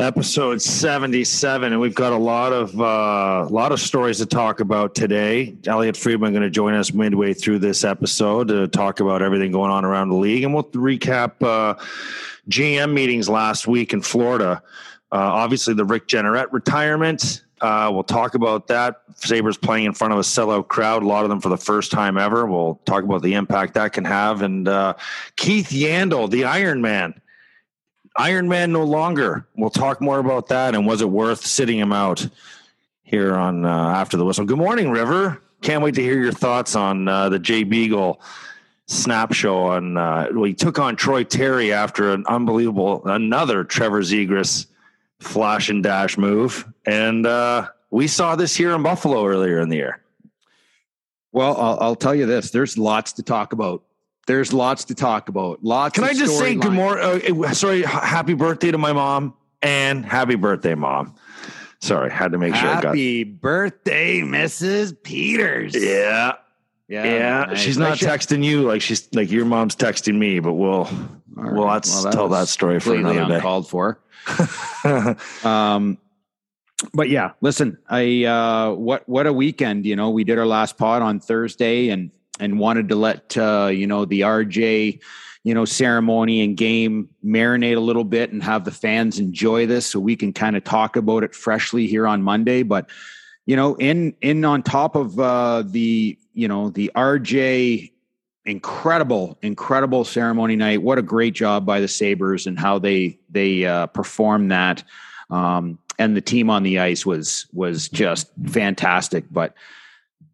Episode 77, and we've got a lot of stories to talk about today. Elliotte Friedman going to join us midway through this episode to talk about everything going on around the league, and we'll recap GM meetings last week in Florida. Obviously, the Rick Jeanneret retirement. We'll talk about that. Sabres playing in front of a sellout crowd, a lot of them for the first time ever. We'll talk about the impact that can have, and Keith Yandle, the Iron Man. Iron Man no longer. We'll talk more about that. And was it worth sitting him out here on After the Whistle? Good morning, River. Can't wait to hear your thoughts on the Jay Beagle snap show. On he took on Troy Terry after an unbelievable, another Trevor Zegras flash and dash move. And we saw this here in Buffalo earlier in the year. Well, I'll tell you this. There's lots to talk about. There's lots to talk about. Lots. Can I just say good morning? Sorry, happy birthday to my mom, and happy birthday, Mom. Sorry, had to make sure. Happy birthday, Mrs. Peters. Yeah. Nice. She's not texting you like she's like your mom's texting me, but we'll tell that story for another day. Called for. But yeah, listen, what a weekend! You know, we did our last pod on Thursday, and wanted to let, the RJ, ceremony and game marinate a little bit and have the fans enjoy this so we can kind of talk about it freshly here on Monday. But, in on top of the RJ incredible ceremony night, what a great job by the Sabres and how they performed that. And the team on the ice was just fantastic. But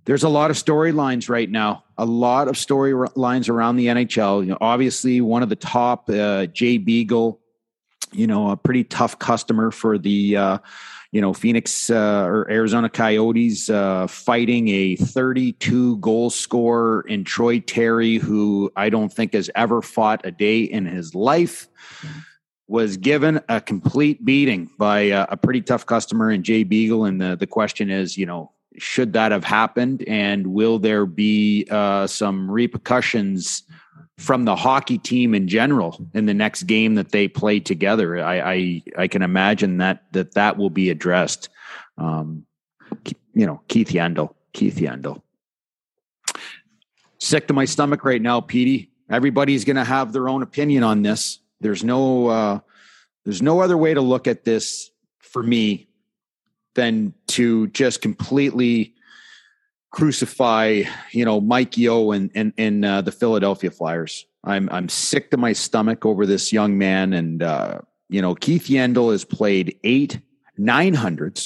there's a lot of storylines right now, a lot of storylines around the NHL. Obviously, one of the top, Jay Beagle, a pretty tough customer for the, Phoenix or Arizona Coyotes, fighting a 32 goal scorer in Troy Terry, who I don't think has ever fought a day in his life, was given a complete beating by a pretty tough customer in Jay Beagle. And the question is, should that have happened, and will there be some repercussions from the hockey team in general in the next game that they play together? I can imagine that will be addressed. Keith Yandle. Sick to my stomach right now, Petey. Everybody's going to have their own opinion on this. There's no other way to look at this for me than to just completely crucify, Mike Yeo and the Philadelphia Flyers. I'm sick to my stomach over this young man. And, Keith Yandle has played 900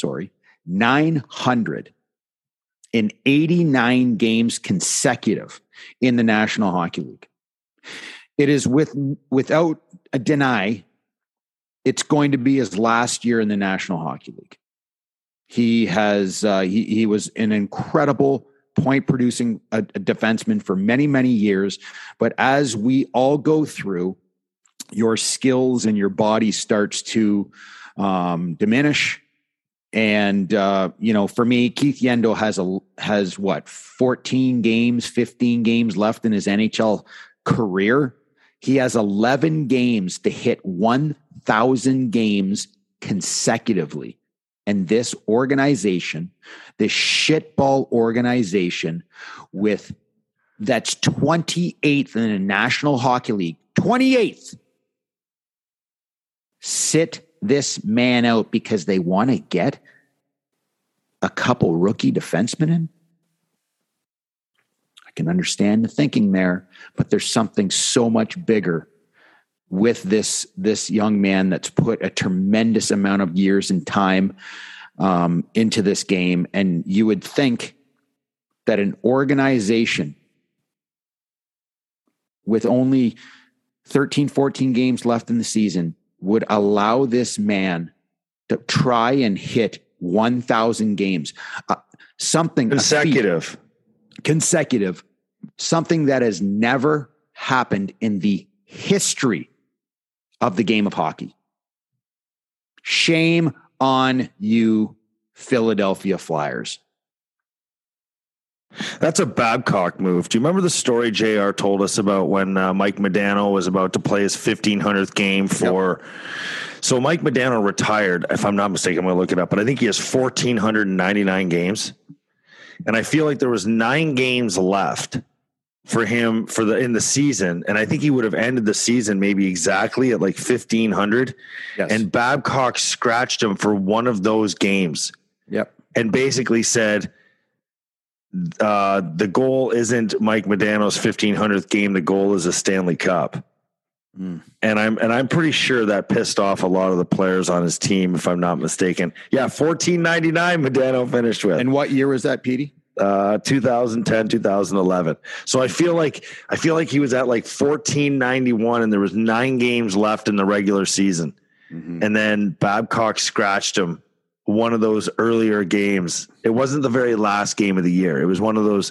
in 89 games consecutive in the National Hockey League. It is without a deny, it's going to be his last year in the National Hockey League. He has he was an incredible point-producing defenseman for many, many years. But as we all go through, your skills and your body starts to diminish. And, for me, Keith Yandle has 15 games left in his NHL career. He has 11 games to hit 1,000 games consecutively. And this organization, this shitball organization that's 28th in the National Hockey League, 28th, sit this man out because they want to get a couple rookie defensemen in. I can understand the thinking there, but there's something so much bigger with this young man that's put a tremendous amount of years and time into this game. And you would think that an organization with only 13, 14 games left in the season would allow this man to try and hit 1,000 games. Something consecutive, something that has never happened in the history of the game of hockey. Shame on you, Philadelphia Flyers. That's a Babcock move. Do you remember the story JR told us about when Mike Modano was about to play his 1,500th game for... Yep. So Mike Modano retired, if I'm not mistaken, I'm going to look it up, but I think he has 1,499 games. And I feel like there was 9 games left for him in the season. And I think he would have ended the season maybe exactly at like 1,500. Yes. And Babcock scratched him for one of those games. Yep. And basically said... the goal isn't Mike Modano's 1,500th game. The goal is a Stanley Cup. Mm. And I'm pretty sure that pissed off a lot of the players on his team, if I'm not mistaken. Yeah. 1,499 Modano finished with. And what year was that, Petey? 2010, 2011. So I feel like he was at like 1,491 and there was 9 games left in the regular season. Mm-hmm. And then Babcock scratched him. One of those earlier games. It wasn't the very last game of the year. It was one of those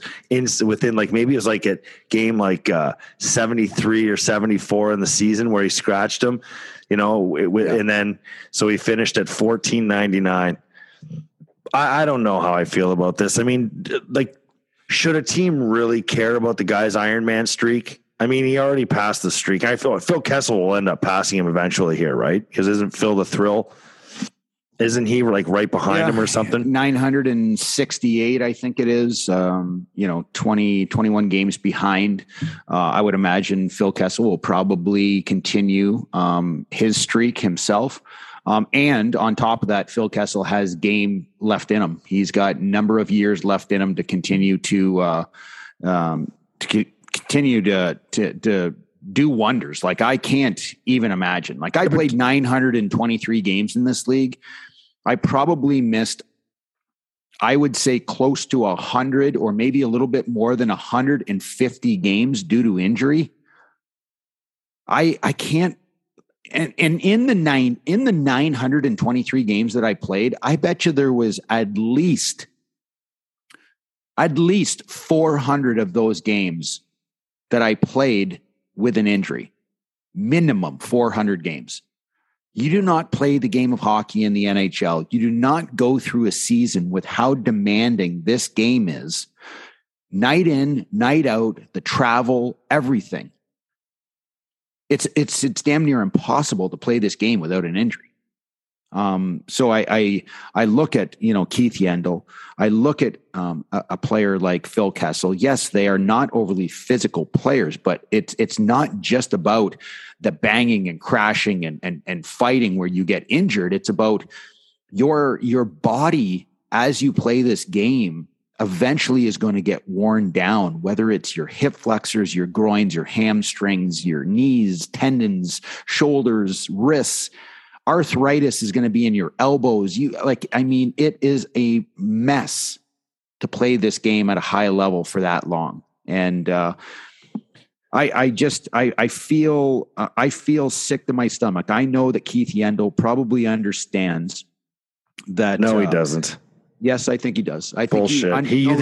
within like, maybe it was like at game like 73 or 74 in the season where he scratched him, you know, and then, so he finished at 1,499. I don't know how I feel about this. I mean, like, should a team really care about the guy's Ironman streak? I mean, he already passed the streak. I feel like Phil Kessel will end up passing him eventually here, right? Because isn't Phil the Thrill? Isn't he like right behind him or something? 968, I think it is, 21 games behind. I would imagine Phil Kessel will probably continue his streak himself. And on top of that, Phil Kessel has game left in him. He's got number of years left in him to continue to do wonders. Like, I can't even imagine. Like, I played 923 games in this league. I probably missed, I would say, close to 100 or maybe a little bit more than 150 games due to injury. I can't. And in the 923 games that I played, I bet you there was at least 400 of those games that I played with an injury. Minimum 400 games. You do not play the game of hockey in the NHL. You do not go through a season with how demanding this game is. Night in, night out, the travel, everything. It's damn near impossible to play this game without an injury. So I look at, Keith Yandle. I look at a player like Phil Kessel. Yes, they are not overly physical players, but it's not just about the banging and crashing and fighting where you get injured. It's about your body as you play this game eventually is going to get worn down, whether it's your hip flexors, your groins, your hamstrings, your knees, tendons, shoulders, wrists. Arthritis is going to be in your elbows. It is a mess to play this game at a high level for that long. And I feel sick to my stomach. I know that Keith Yandle probably understands that. No, he doesn't. Yes, I think he does. I think bullshit. I understand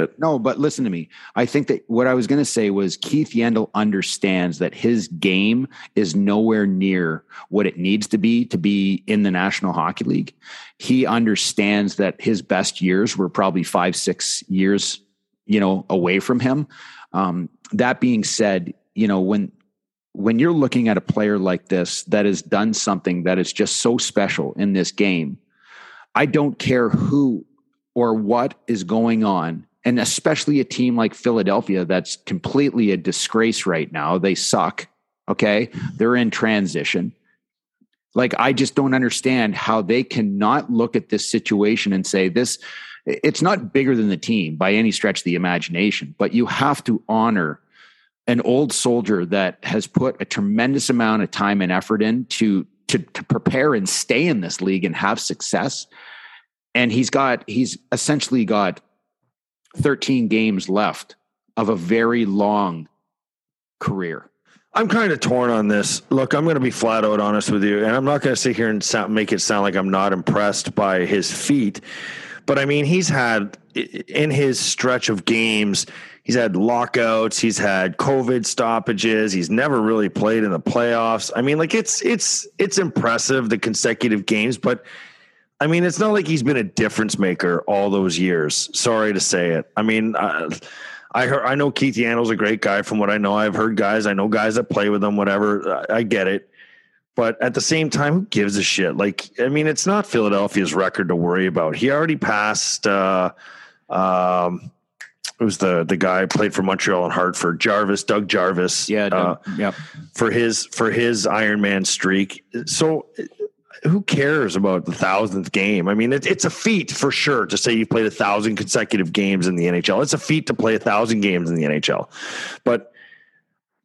it. No, but listen to me. I think that what I was going to say was Keith Yandle understands that his game is nowhere near what it needs to be in the National Hockey League. He understands that his best years were probably 5-6 years, away from him. That being said, when you're looking at a player like this that has done something that is just so special in this game, I don't care who or what is going on, and especially a team like Philadelphia that's completely a disgrace right now. They suck, okay? They're in transition. Like, I just don't understand how they cannot look at this situation and say this. It's not bigger than the team by any stretch of the imagination, but you have to honor an old soldier that has put a tremendous amount of time and effort into to prepare and stay in this league and have success. And he's essentially got 13 games left of a very long career. I'm kind of torn on this. Look, I'm going to be flat out honest with you. And I'm not going to sit here and make it sound like I'm not impressed by his feat. But I mean, he's had in his stretch of games, he's had lockouts, he's had COVID stoppages, he's never really played in the playoffs. I mean, like it's impressive, the consecutive games, but I mean, it's not like he's been a difference maker all those years. Sorry to say it. I mean, I know Keith Yandle's a great guy from what I know. I've heard guys, I know guys that play with him, whatever. I get it. But at the same time, who gives a shit? Like, I mean, it's not Philadelphia's record to worry about. He already passed, it was the guy who played for Montreal and Hartford, Doug Jarvis. Yeah. Yep. For his Ironman streak. So who cares about the 1,000th game? I mean, it's a feat for sure to say you've played 1,000 consecutive games in the NHL. It's a feat to play 1,000 games in the NHL, but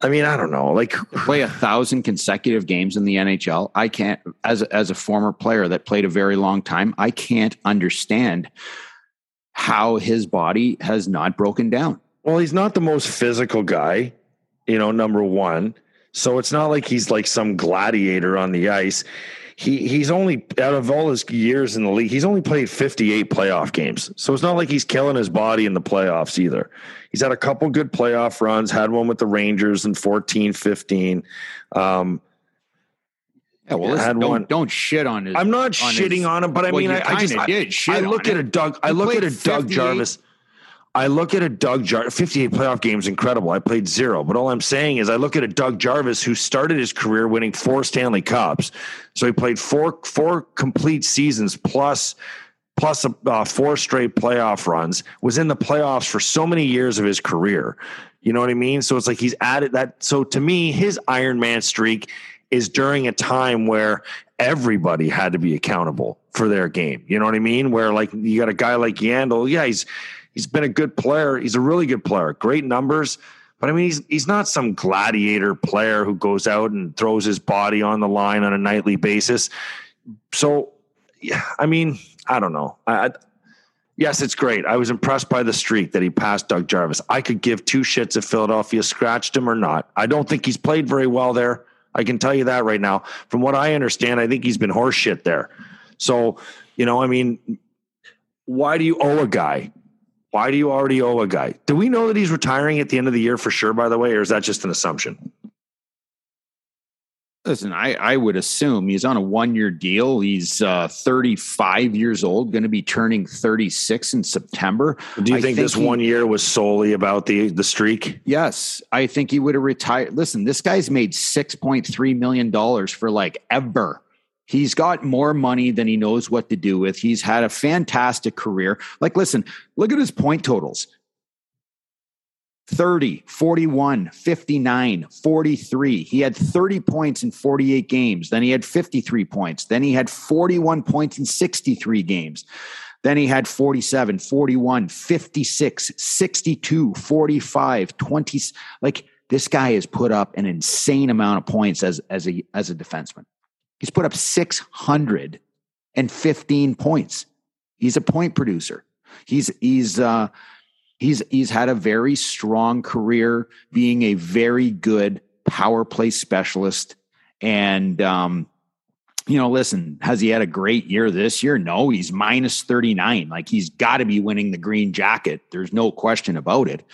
I mean, I don't know, like play 1,000 consecutive games in the NHL. I can't, as a former player that played a very long time, I can't understand how his body has not broken down. Well, he's not the most physical guy, you know, number one. So it's not like he's like some gladiator on the ice. He's only, out of all his years in the league, he's only played 58 playoff games. So it's not like he's killing his body in the playoffs either. He's had a couple good playoff runs, had one with the Rangers in 14, 15. Yeah, well, listen, don't shit on his. I'm not shitting on him, but I mean, I look at a Doug Jarvis. 58 playoff games, incredible. I played zero, but all I'm saying is I look at a Doug Jarvis who started his career winning 4 Stanley Cups. So he played four complete seasons plus 4 straight playoff runs, was in the playoffs for so many years of his career. You know what I mean? So it's like he's added that. So to me, his Ironman streak is during a time where everybody had to be accountable for their game. You know what I mean? Where like you got a guy like Yandle. Yeah, he's been a good player. He's a really good player. Great numbers. But I mean, he's not some gladiator player who goes out and throws his body on the line on a nightly basis. So, yeah, I mean, I don't know. Yes, it's great. I was impressed by the streak that he passed Doug Jarvis. I could give two shits if Philadelphia scratched him or not. I don't think he's played very well there. I can tell you that right now. From what I understand, I think he's been horse shit there. So, you know, I mean, why do you owe a guy? Why do you already owe a guy? Do we know that he's retiring at the end of the year for sure, by the way, or is that just an assumption? Listen, I would assume he's on a 1-year deal. He's 35 years old, going to be turning 36 in September. Do you think this 1 year was solely about the streak? Yes. I think he would have retired. Listen, this guy's made $6.3 million for like ever. He's got more money than he knows what to do with. He's had a fantastic career. Like, listen, look at his point totals. 30, 41, 59, 43. He had 30 points in 48 games. Then he had 53 points. Then he had 41 points in 63 games. Then he had 47, 41, 56, 62, 45, 20. Like, this guy has put up an insane amount of points as a defenseman. He's put up 615 points. He's a point producer. He's had a very strong career being a very good power play specialist. And, you know, listen, has he had a great year this year? No, he's minus 39. Like, he's got to be winning the green jacket. There's no question about it.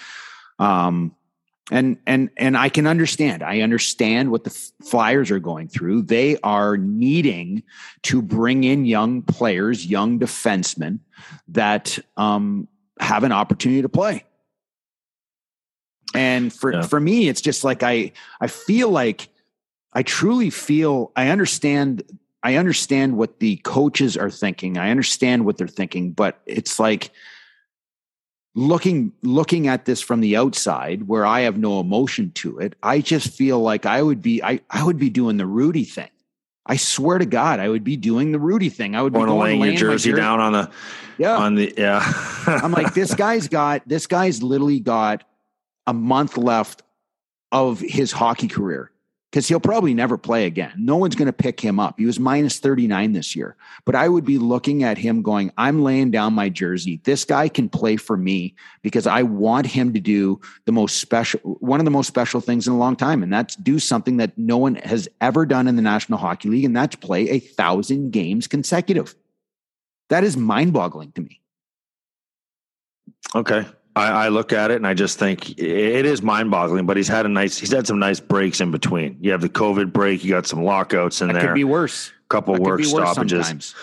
And I can understand. I understand what the Flyers are going through. They are needing to bring in young players, young defensemen that have an opportunity to play. And for me, it's just like I feel like I truly feel I understand what the coaches are thinking. I understand what they're thinking, but it's like, looking at this from the outside where I have no emotion to it, I just feel like I would be doing the Rudy thing. I swear to God, I would be doing the Rudy thing. I would be laying your jersey down on the, yeah. I'm like, this guy's literally got a month left of his hockey career, because he'll probably never play again. No one's going to pick him up. He was minus 39 this year, but I would be looking at him going, I'm laying down my jersey. This guy can play for me because I want him to do one of the most special things in a long time. And that's do something that no one has ever done in the National Hockey League. And that's play 1,000 games consecutive. That is mind boggling to me. Okay. I look at it and I just think it is mind boggling, but he's had some nice breaks in between. You have the COVID break. You got some lockouts in there. It could be worse. A couple work stoppages.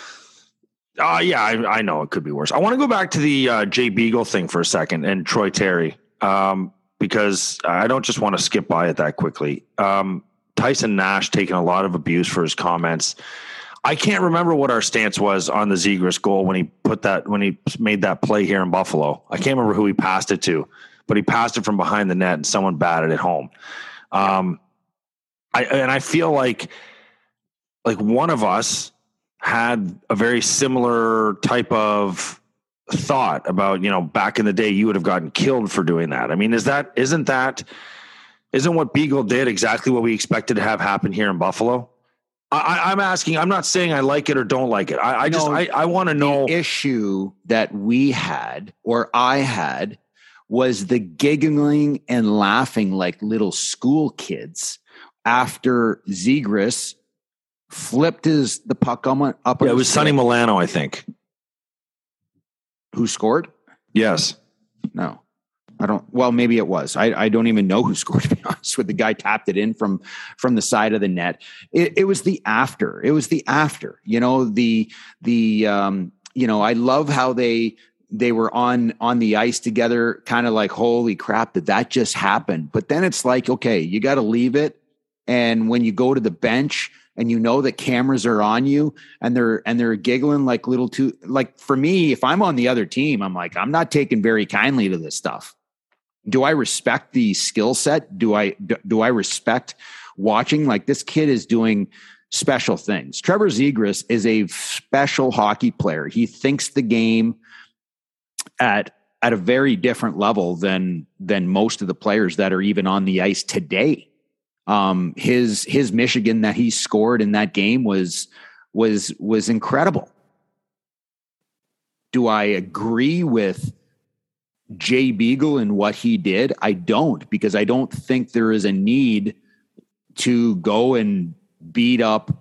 Yeah, I know it could be worse. I want to go back to the Jay Beagle thing for a second and Troy Terry, because I don't just want to skip by it that quickly. Tyson Nash taking a lot of abuse for his comments. I can't remember what our stance was on the Zegras goal when he made that play here in Buffalo. I can't remember who he passed it to, but he passed it from behind the net and someone batted it home. I feel like one of us had a very similar type of thought about, back in the day, you would have gotten killed for doing that. I mean, isn't what Beagle did exactly what we expected to have happen here in Buffalo? I'm asking, I'm not saying I like it or don't like it. I want to know. The issue that I had was the giggling and laughing like little school kids after Zegras flipped the puck up. Yeah, it was Sonny Milano, I think. Who scored? Yes. No, I don't. Well, maybe it was. I don't even know who scored, to be honest with you. The guy tapped it in from the side of the net. It was the after. It was the after. I love how they were on the ice together, kind of like, holy crap, that just happened. But then it's like, okay, you got to leave it. And when you go to the bench and that cameras are on you and they're giggling like little too, like for me, if I'm on the other team, I'm like, I'm not taking very kindly to this stuff. Do I respect the skill set? Do I respect watching? Like, this kid is doing special things. Trevor Zegras is a special hockey player. He thinks the game at a very different level than most of the players that are even on the ice today. His Michigan that he scored in that game was incredible. Do I agree with Jay Beagle and what he did? I don't, because I don't think there is a need to go and beat up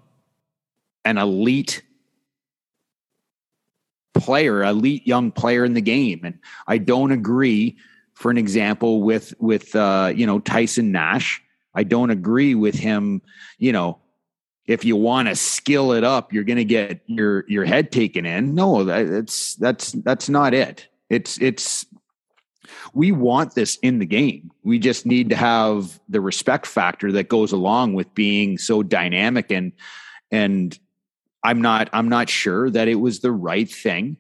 an elite young player in the game. And I don't agree, for an example, with Tyson Nash. I don't agree with him. If you want to skill it up, you're going to get your head taken in. No, that's not it. We want this in the game. We just need to have the respect factor that goes along with being so dynamic. And I'm not sure that it was the right thing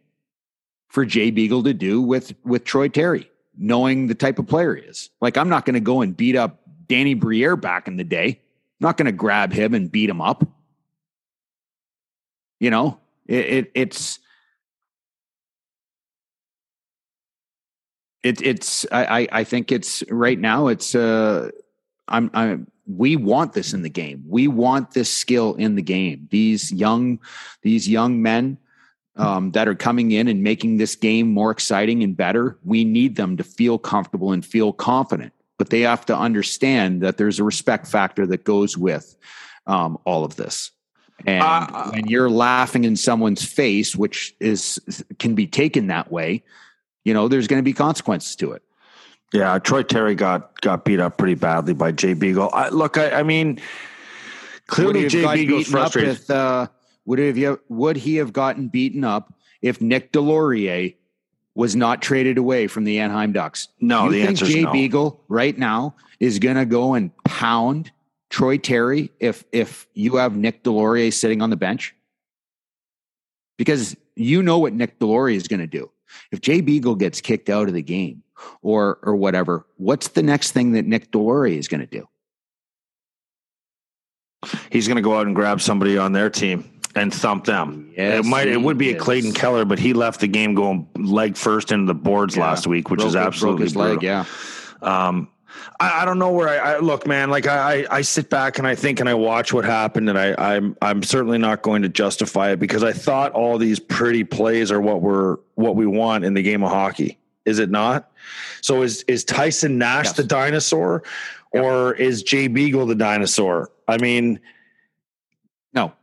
for Jay Beagle to do with Troy Terry, knowing the type of player he is. Like, I'm not going to go and beat up Danny Briere back in the day. I'm not going to grab him and beat him up. I think it's right now. We want this in the game. We want this skill in the game. These young men that are coming in and making this game more exciting and better. We need them to feel comfortable and feel confident. But they have to understand that there's a respect factor that goes with all of this. And when you're laughing in someone's face, which can be taken that way, there's going to be consequences to it. Yeah, Troy Terry got beat up pretty badly by Jay Beagle. I mean, clearly Jay Beagle's frustrated. Would he have gotten beaten up if Nick Deslauriers was not traded away from the Anaheim Ducks? No, the answer is no. You think Jay Beagle right now is going to go and pound Troy Terry if you have Nick Deslauriers sitting on the bench? Because you know what Nick Deslauriers is going to do. If Jay Beagle gets kicked out of the game or whatever, what's the next thing that Nick Deslauriers is going to do? He's going to go out and grab somebody on their team and thump them. Yes, it would be a Clayton Keller, but he left the game going leg first into the boards last week, which is absolutely brutal. Leg, yeah. I don't know where I look, man. Like I sit back and I think and I watch what happened, and I'm certainly not going to justify it, because I thought all these pretty plays are what we want in the game of hockey. Is it not? So is Tyson Nash the dinosaur, or is Jay Beagle the dinosaur? I mean, no.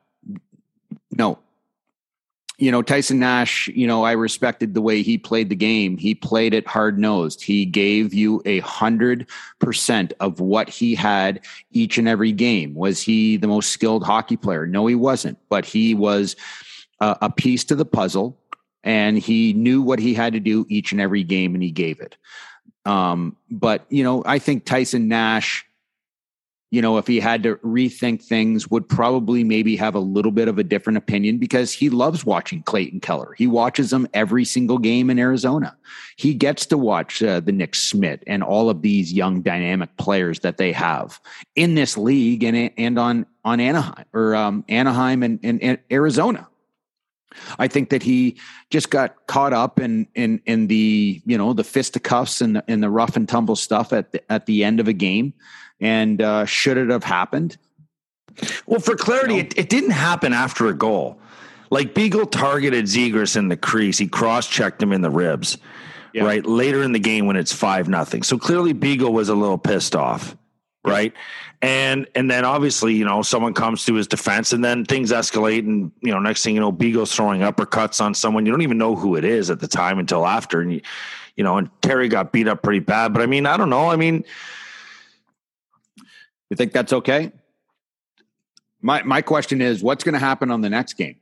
Tyson Nash, I respected the way he played the game. He played it hard-nosed. He gave you 100% of what he had each and every game. Was he the most skilled hockey player? No, he wasn't. But he was a piece to the puzzle, and he knew what he had to do each and every game, and he gave it. But, you know, I think Tyson Nash, you know, if he had to rethink things, would probably maybe have a little bit of a different opinion, because he loves watching Clayton Keller. He watches them every single game in Arizona. He gets to watch the Nick Smith and all of these young dynamic players that they have in this league and on Anaheim, or Anaheim and Arizona. I think that he just got caught up in the, you know, the fisticuffs and the rough and tumble stuff at the end of a game. And should it have happened? Well, for clarity, you know, it didn't happen after a goal. Like, Beagle targeted Zegras in the crease. He cross-checked him in the ribs, yeah, right? Later in the game when it's 5-0. So clearly Beagle was a little pissed off, right? And then obviously, you know, someone comes to his defense, and then things escalate, and, you know, next thing you know, Beagle's throwing uppercuts on someone. You don't even know who it is at the time until after. And, you know, and Terry got beat up pretty bad. But, I mean, I don't know. I mean, you think that's okay? My question is, what's going to happen on the next game?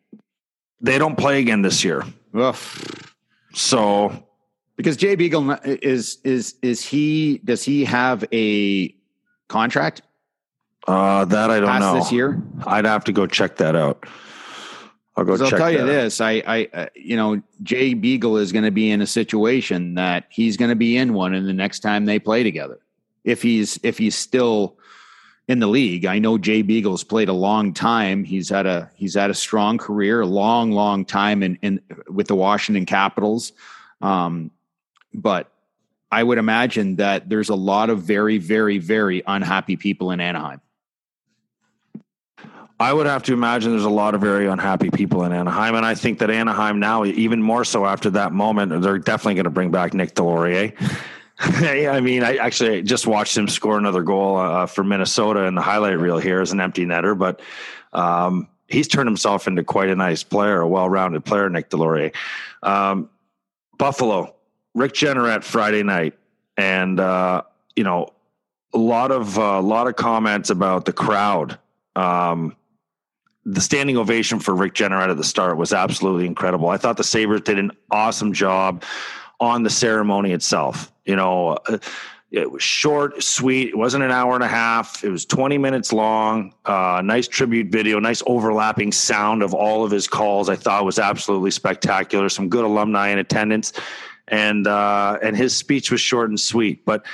They don't play again this year. Ugh. So, because Jay Beagle does he have a contract? That I don't know. This year, I'd have to go check that out. I'll go check. I'll tell you this: I you know, Jay Beagle is going to be in a situation that he's going to be in one, and the next time they play together, if he's still in the league. I know Jay Beagle's played a long time. He's had a strong career, a long time in with the Washington Capitals. But I would imagine that there's a lot of very, very, very unhappy people in Anaheim. I would have to imagine there's a lot of very unhappy people in Anaheim. And I think that Anaheim now, even more so after that moment, they're definitely going to bring back Nick Deslauriers. I mean, I actually just watched him score another goal for Minnesota in the highlight reel here as an empty netter, but he's turned himself into quite a nice player, a well-rounded player, Nick Deslauriers. Buffalo, Rick Jeanneret Friday night. And, you know, a lot of comments about the crowd. The standing ovation for Rick Jeanneret at the start was absolutely incredible. I thought the Sabres did an awesome job on the ceremony itself. You know, it was short, sweet. It wasn't an hour and a half. It was 20 minutes long. Nice tribute video, nice overlapping sound of all of his calls. I thought was absolutely spectacular. Some good alumni in attendance, and his speech was short and sweet. But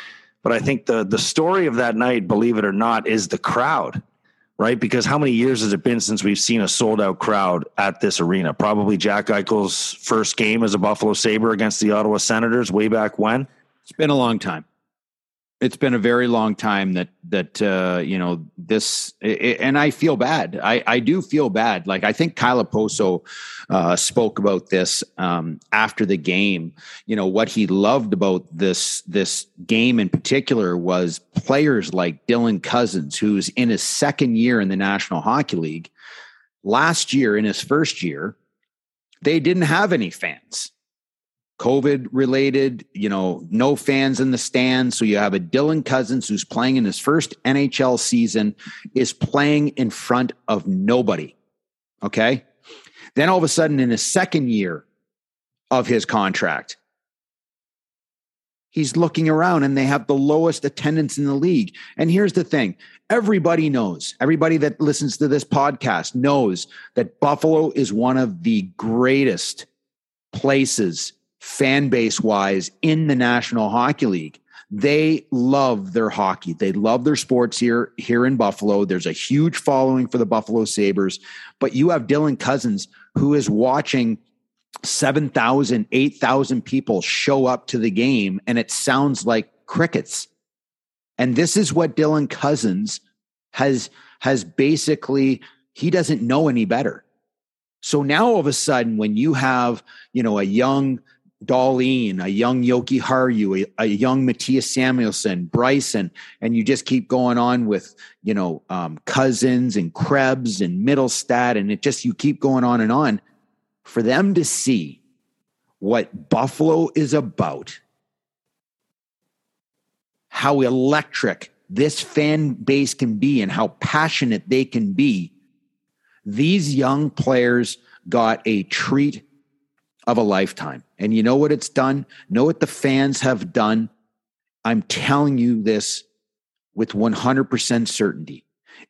I think the story of that night, believe it or not, is the crowd, right? Because how many years has it been since we've seen a sold out crowd at this arena? Probably Jack Eichel's first game as a Buffalo Sabre against the Ottawa Senators way back when. It's been a long time. It's been a very long time that you know, this, and I feel bad. I do feel bad. Like, I think Kyle Poso spoke about this after the game. You know, what he loved about this game in particular was players like Dylan Cousins, who's in his second year in the National Hockey League. Last year, in his first year, they didn't have any fans. COVID related, you know, no fans in the stands. So you have a Dylan Cousins who's playing in his first NHL season, is playing in front of nobody. Okay. Then all of a sudden, in his second year of his contract, he's looking around and they have the lowest attendance in the league. And here's the thing. Everybody knows, everybody that listens to this podcast knows that Buffalo is one of the greatest places fan base wise in the National Hockey League. They love their hockey. They love their sports here in Buffalo. There's a huge following for the Buffalo Sabres, but you have Dylan Cousins who is watching 7,000, 8,000 people show up to the game, and it sounds like crickets. And this is what Dylan Cousins has basically, he doesn't know any better. So now all of a sudden, when you have, you know, a young Dahlin, a young Yoki Haru, a young Matias Samuelsson, Bryson, and you just keep going on with, you know, Cousins and Krebs and Middlestad, and it just, you keep going on and on. For them to see what Buffalo is about, how electric this fan base can be and how passionate they can be, these young players got a treat of a lifetime. And you know what it's done? Know what the fans have done? I'm telling you this with 100% certainty.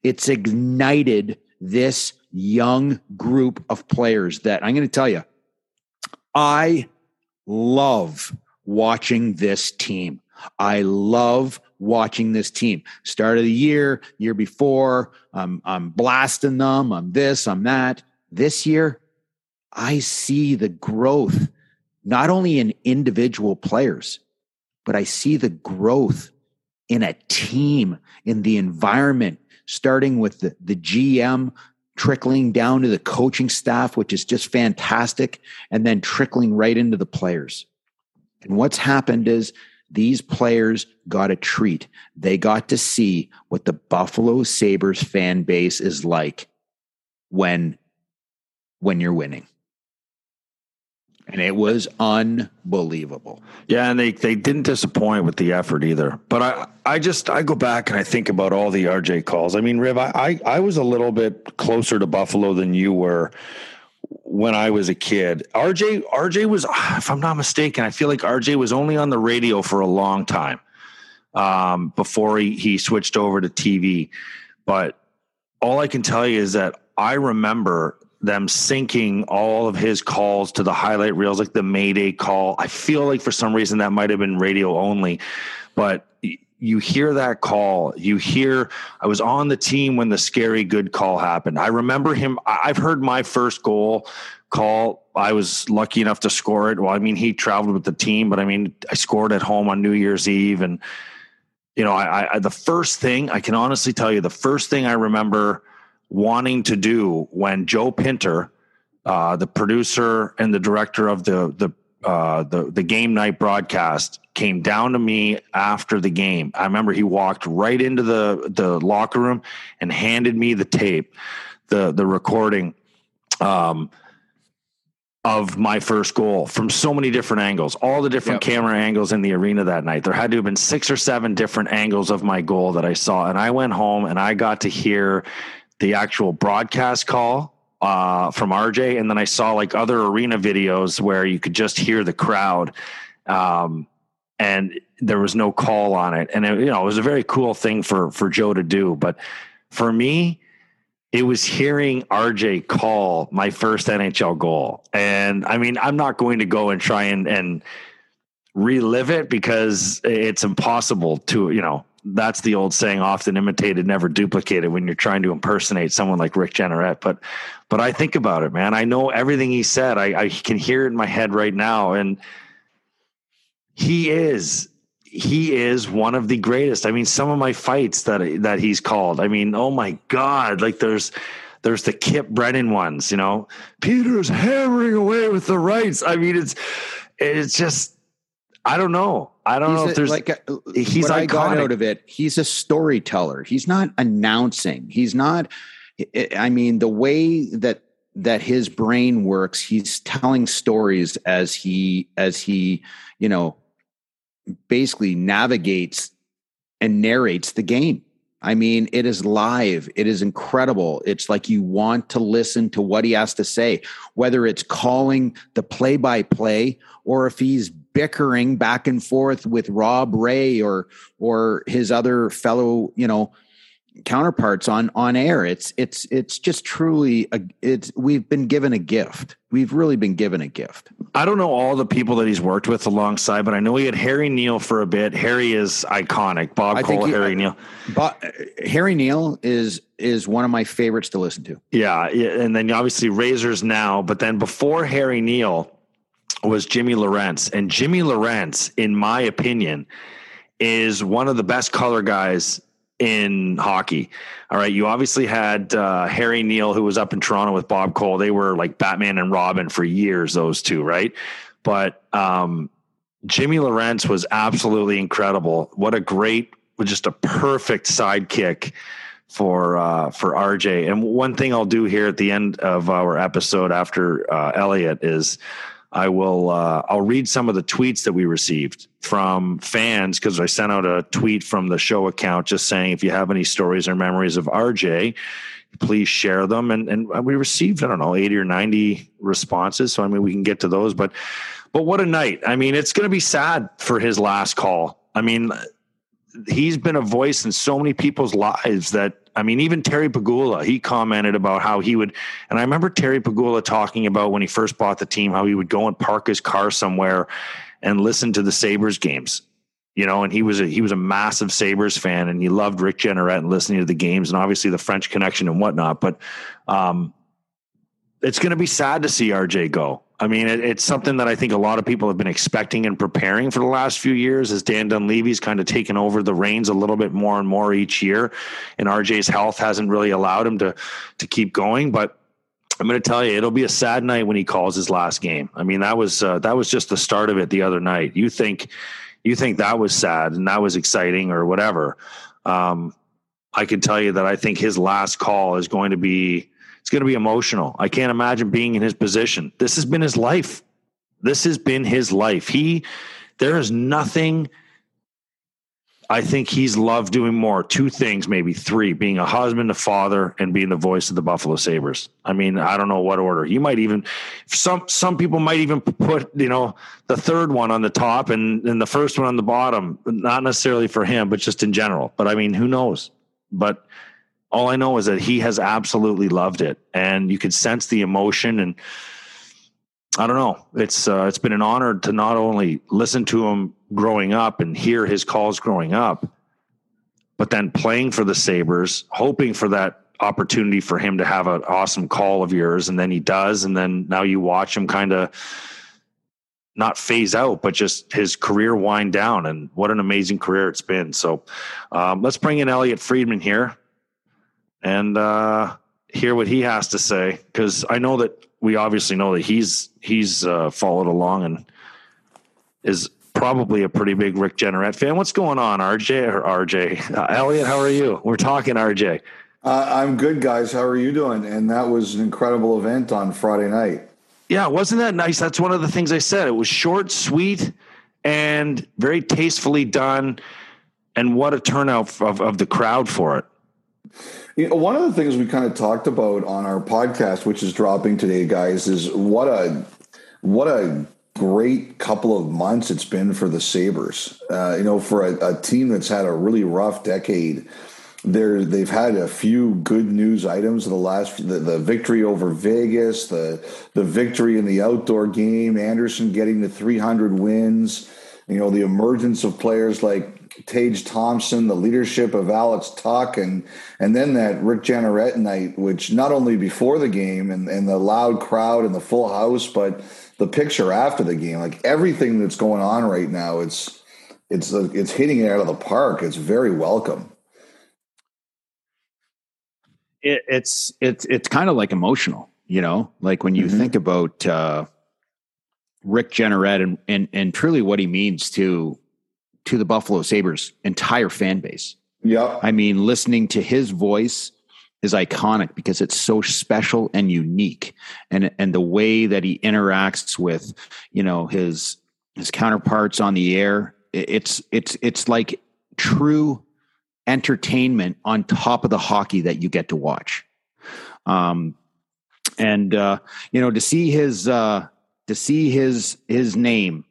It's ignited this young group of players that I'm going to tell you, I love watching this team. I love watching this team. Start of the year, year before, I'm blasting them. I'm this, I'm that. This year, I see the growth, not only in individual players, but I see the growth in a team, in the environment, starting with the GM, trickling down to the coaching staff, which is just fantastic, and then trickling right into the players. And what's happened is these players got a treat. They got to see what the Buffalo Sabres fan base is like when you're winning. And it was unbelievable. Yeah, and they didn't disappoint with the effort either. But I go back and I think about all the RJ calls. I mean, Riv, I was a little bit closer to Buffalo than you were when I was a kid. RJ was, if I'm not mistaken, I feel like RJ was only on the radio for a long time before he switched over to TV. But all I can tell you is that I remember them syncing all of his calls to the highlight reels, like the Mayday call. I feel like for some reason that might've been radio only, but you hear that call, you hear, I was on the team when the scary good call happened. I remember him. I've heard my first goal call. I was lucky enough to score it. Well, I mean, he traveled with the team, but I mean, I scored at home on New Year's Eve. And, you know, I the first thing I can honestly tell you, the first thing I remember wanting to do when Joe Pinter, the producer and the director of the game night broadcast, came down to me after the game. I remember he walked right into the locker room and handed me the tape, the recording of my first goal from so many different angles, all the different camera angles in the arena that night. There had to have been 6 or 7 different angles of my goal that I saw. And I went home and I got to hear the actual broadcast call from RJ. And then I saw like other arena videos where you could just hear the crowd and there was no call on it. And, it was a very cool thing for Joe to do. But for me, it was hearing RJ call my first NHL goal. And I mean, I'm not going to go and try and relive it because it's impossible to, that's the old saying, often imitated, never duplicated, when you're trying to impersonate someone like Rick Jeanneret. But I think about it, man. I know everything he said. I can hear it in my head right now. And he is one of the greatest. I mean, some of my fights that he's called, I mean, oh my God, like there's the Kip Brennan ones, Peter's hammering away with the rights. I mean, it's just, I don't know. I don't know if there's he's iconic. I got out of it, he's a storyteller. He's not announcing. He's not. I mean, the way that his brain works, he's telling stories as he, basically navigates and narrates the game. I mean, it is live. It is incredible. It's like you want to listen to what he has to say, whether it's calling the play-by-play or if he's bickering back and forth with Rob Ray or his other fellow, counterparts on air. It's just truly we've been given a gift. We've really been given a gift. I don't know all the people that he's worked with alongside, but I know he had Harry Neale for a bit. Harry is iconic. Bob Cole, Harry Neale. Harry Neale is one of my favorites to listen to. Yeah. And then obviously Razors now, but then before Harry Neale was Jimmy Lorenz. And Jimmy Lorenz, in my opinion, is one of the best color guys in hockey. All right. You obviously had Harry Neale, who was up in Toronto with Bob Cole. They were like Batman and Robin for years, those two. Right. But Jimmy Lorenz was absolutely incredible. What a great, just a perfect sidekick for RJ. And one thing I'll do here at the end of our episode after Elliotte is I will, I'll read some of the tweets that we received from fans, because I sent out a tweet from the show account just saying, if you have any stories or memories of RJ, please share them. And we received, I don't know, 80 or 90 responses. So, I mean, we can get to those, but what a night. I mean, it's going to be sad for his last call. I mean, he's been a voice in so many people's lives that, I mean, even Terry Pagula, he commented about how he would, and I remember Terry Pagula talking about when he first bought the team, how he would go and park his car somewhere and listen to the Sabres games, you know, and he was a massive Sabres fan, and he loved Rick Jeanneret and listening to the games, and obviously the French connection and whatnot. But it's going to be sad to see RJ go. I mean, it's something that I think a lot of people have been expecting and preparing for the last few years, as Dan Dunleavy's kind of taken over the reins a little bit more and more each year, and RJ's health hasn't really allowed him to keep going. But I'm going to tell you, it'll be a sad night when he calls his last game. I mean, that was just the start of it the other night. You think that was sad and that was exciting or whatever. I can tell you that I think his last call is going to be, it's going to be emotional. I can't imagine being in his position. This has been his life. This has been his life. There is nothing I think he's loved doing more. Two things, maybe three: being a husband, a father, and being the voice of the Buffalo Sabres. I mean, I don't know what order. You might even, some people might even put, you know, the third one on the top and the first one on the bottom, not necessarily for him, but just in general. But I mean, who knows? But all I know is that he has absolutely loved it, and you could sense the emotion. And I don't know, it's been an honor to not only listen to him growing up and hear his calls growing up, but then playing for the Sabres, hoping for that opportunity for him to have an awesome call of yours. And then he does. And then now you watch him kind of not phase out, but just his career wind down, and what an amazing career it's been. So let's bring in Elliotte Friedman here and hear what he has to say, because I know that we obviously know that he's followed along and is probably a pretty big Rick Jeanneret fan. What's going on, RJ? Elliotte, how are you? We're talking RJ. I'm good, guys. How are you doing? And that was an incredible event on Friday night. Yeah, wasn't that nice? That's one of the things I said. It was short, sweet, and very tastefully done. And what a turnout of the crowd for it. You know, one of the things we kind of talked about on our podcast, which is dropping today, guys, is what a great couple of months it's been for the Sabres. You know, for a team that's had a really rough decade, they've had a few good news items. The victory over Vegas, the victory in the outdoor game, Anderson getting to 300 wins. You know, the emergence of players like Tage Thompson, the leadership of Alex Tuck, and then that Rick Jeanneret night, which not only before the game and the loud crowd and the full house, but the picture after the game, like everything that's going on right now, it's hitting it out of the park. It's very welcome. It's kind of like emotional, you know, like when you think about Rick Jeanneret and truly what he means to the Buffalo Sabres entire fan base. Yeah. I mean, listening to his voice is iconic because it's so special and unique, and the way that he interacts with, you know, his counterparts on the air, it's like true entertainment on top of the hockey that you get to watch. You know, to see his name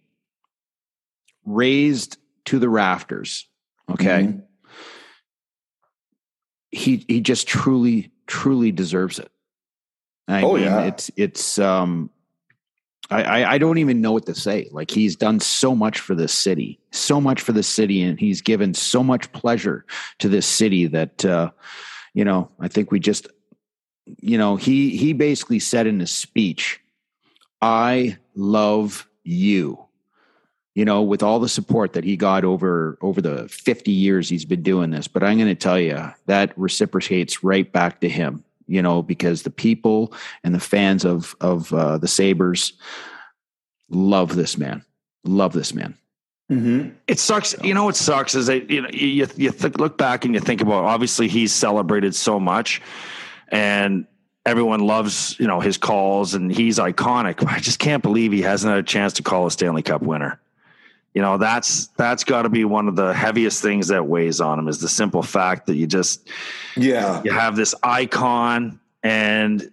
raised to the rafters. Okay. Mm-hmm. He just truly deserves it. I mean, yeah. I don't even know what to say. Like, he's done so much for this city. And he's given so much pleasure to this city that, you know, I think we just, you know, he basically said in his speech, I love you. You know, with all the support that he got over the 50 years he's been doing this. But I'm going to tell you, that reciprocates right back to him, you know, because the people and the fans of the Sabres love this man. Mm-hmm. It sucks. So, you know, it sucks is that, you know, you look back and you think about, obviously he's celebrated so much, and everyone loves, you know, his calls and he's iconic, but I just can't believe he hasn't had a chance to call a Stanley Cup winner. You know, that's got to be one of the heaviest things that weighs on him, is the simple fact that you just, you have this icon and,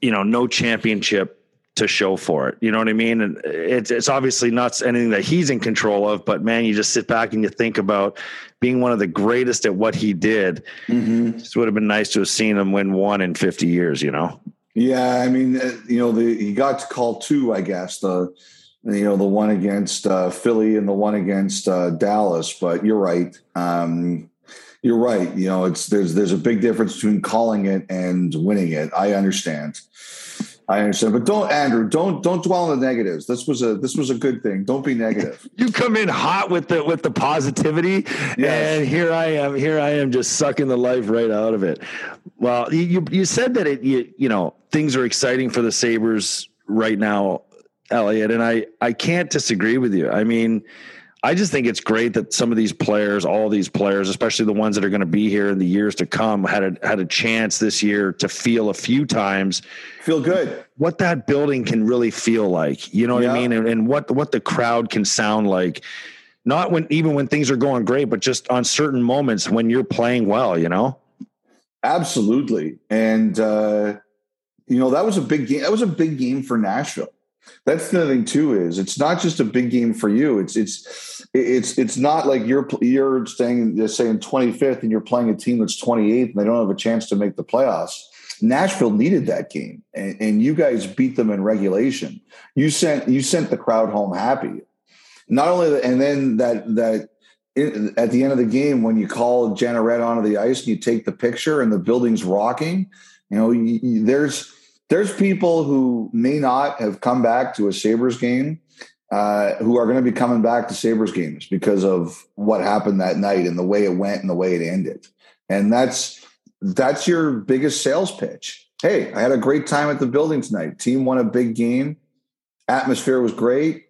you know, no championship to show for it. You know what I mean? And it's obviously not anything that he's in control of, but man, you just sit back and you think about being one of the greatest at what he did. Mm-hmm. It would have been nice to have seen him win one in 50 years, you know? Yeah. I mean, you know, he got to call two, I guess, the one against Philly and the one against Dallas, but you're right. You're right. You know, there's a big difference between calling it and winning it. I understand, but Andrew, don't dwell on the negatives. This was a good thing. Don't be negative. You come in hot with the positivity, and here I am just sucking the life right out of it. Well, you said that you know things are exciting for the Sabres right now, Elliot, and I can't disagree with you. I mean, I just think it's great that some of these players, all these players, especially the ones that are going to be here in the years to come, had a chance this year to feel a few times. Feel good. What that building can really feel like, you know what I mean? And what the crowd can sound like, not even when things are going great, but just on certain moments when you're playing well, you know? Absolutely. And, you know, that was a big game. That was a big game for Nashville. That's the thing too, is it's not just a big game for you. It's not like you're saying 25th and you're playing a team that's 28th and they don't have a chance to make the playoffs. Nashville needed that game, and you guys beat them in regulation. You sent the crowd home happy. Not only that, and then at the end of the game when you call Jeanneret onto the ice and you take the picture and the building's rocking, you know, there's people who may not have come back to a Sabres game who are going to be coming back to Sabres games because of what happened that night and the way it went and the way it ended. And that's your biggest sales pitch. Hey, I had a great time at the building tonight. Team won a big game. Atmosphere was great.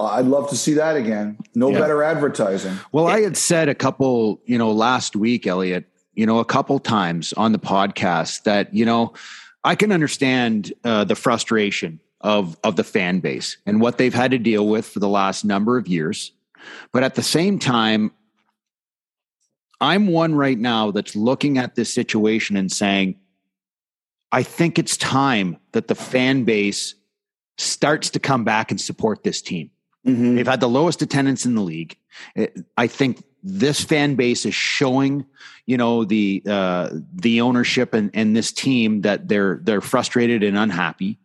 I'd love to see that again. No better advertising. Well, I had said a couple, you know, last week, Elliot, you know, a couple times on the podcast that, you know, I can understand the frustration of the fan base and what they've had to deal with for the last number of years. But at the same time, I'm one right now that's looking at this situation and saying, I think it's time that the fan base starts to come back and support this team. Mm-hmm. They've had the lowest attendance in the league. I think this fan base is showing, you know, the ownership and this team that they're frustrated and unhappy.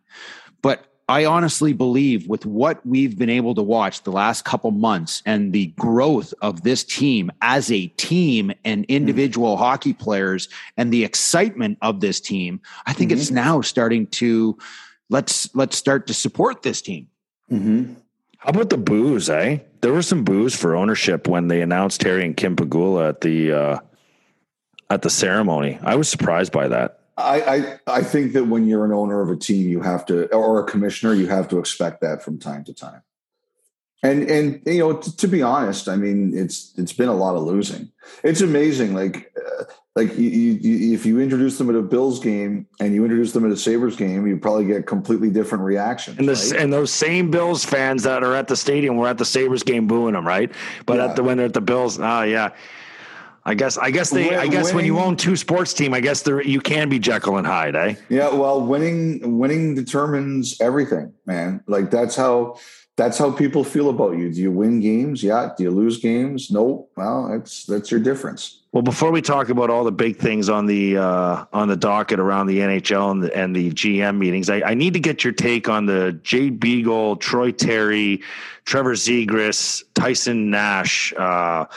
But I honestly believe with what we've been able to watch the last couple months and the growth of this team as a team and individual hockey players and the excitement of this team, I think it's now starting to let's start to support this team. Mm-hmm. How about the boos, eh? There were some boos for ownership when they announced Terry and Kim Pagula at the ceremony. I was surprised by that. I think that when you're an owner of a team, you have to, or a commissioner, you have to expect that from time to time. And you know, to be honest, I mean, it's been a lot of losing. It's amazing, like you, if you introduce them at a Bills game and you introduce them at a Sabres game, you probably get completely different reactions. And and those same Bills fans that are at the stadium were at the Sabres game booing them, right? But when they're at the Bills, I guess when you own two sports team, I guess you can be Jekyll and Hyde, eh? Yeah, well, winning determines everything, man. Like that's how people feel about you. Do you win games? Yeah. Do you lose games? No. Well, that's your difference. Well, before we talk about all the big things on the docket around the NHL and the GM meetings, I need to get your take on the Jay Beagle, Troy Terry, Trevor Zegras, Tyson Nash. I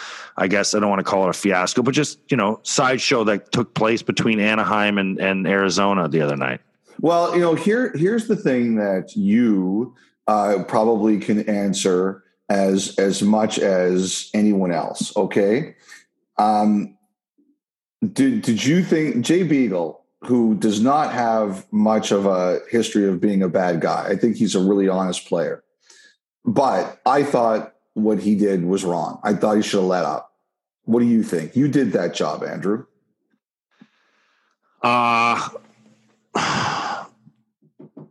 guess I don't want to call it a fiasco, but just, you know, sideshow that took place between Anaheim and Arizona the other night. Well, you know, here's the thing that you probably can answer as much as anyone else. Okay. Did you think Jay Beagle, who does not have much of a history of being a bad guy, I think he's a really honest player, but I thought what he did was wrong. I thought he should have let up. What do you think? You did that job, Andrew.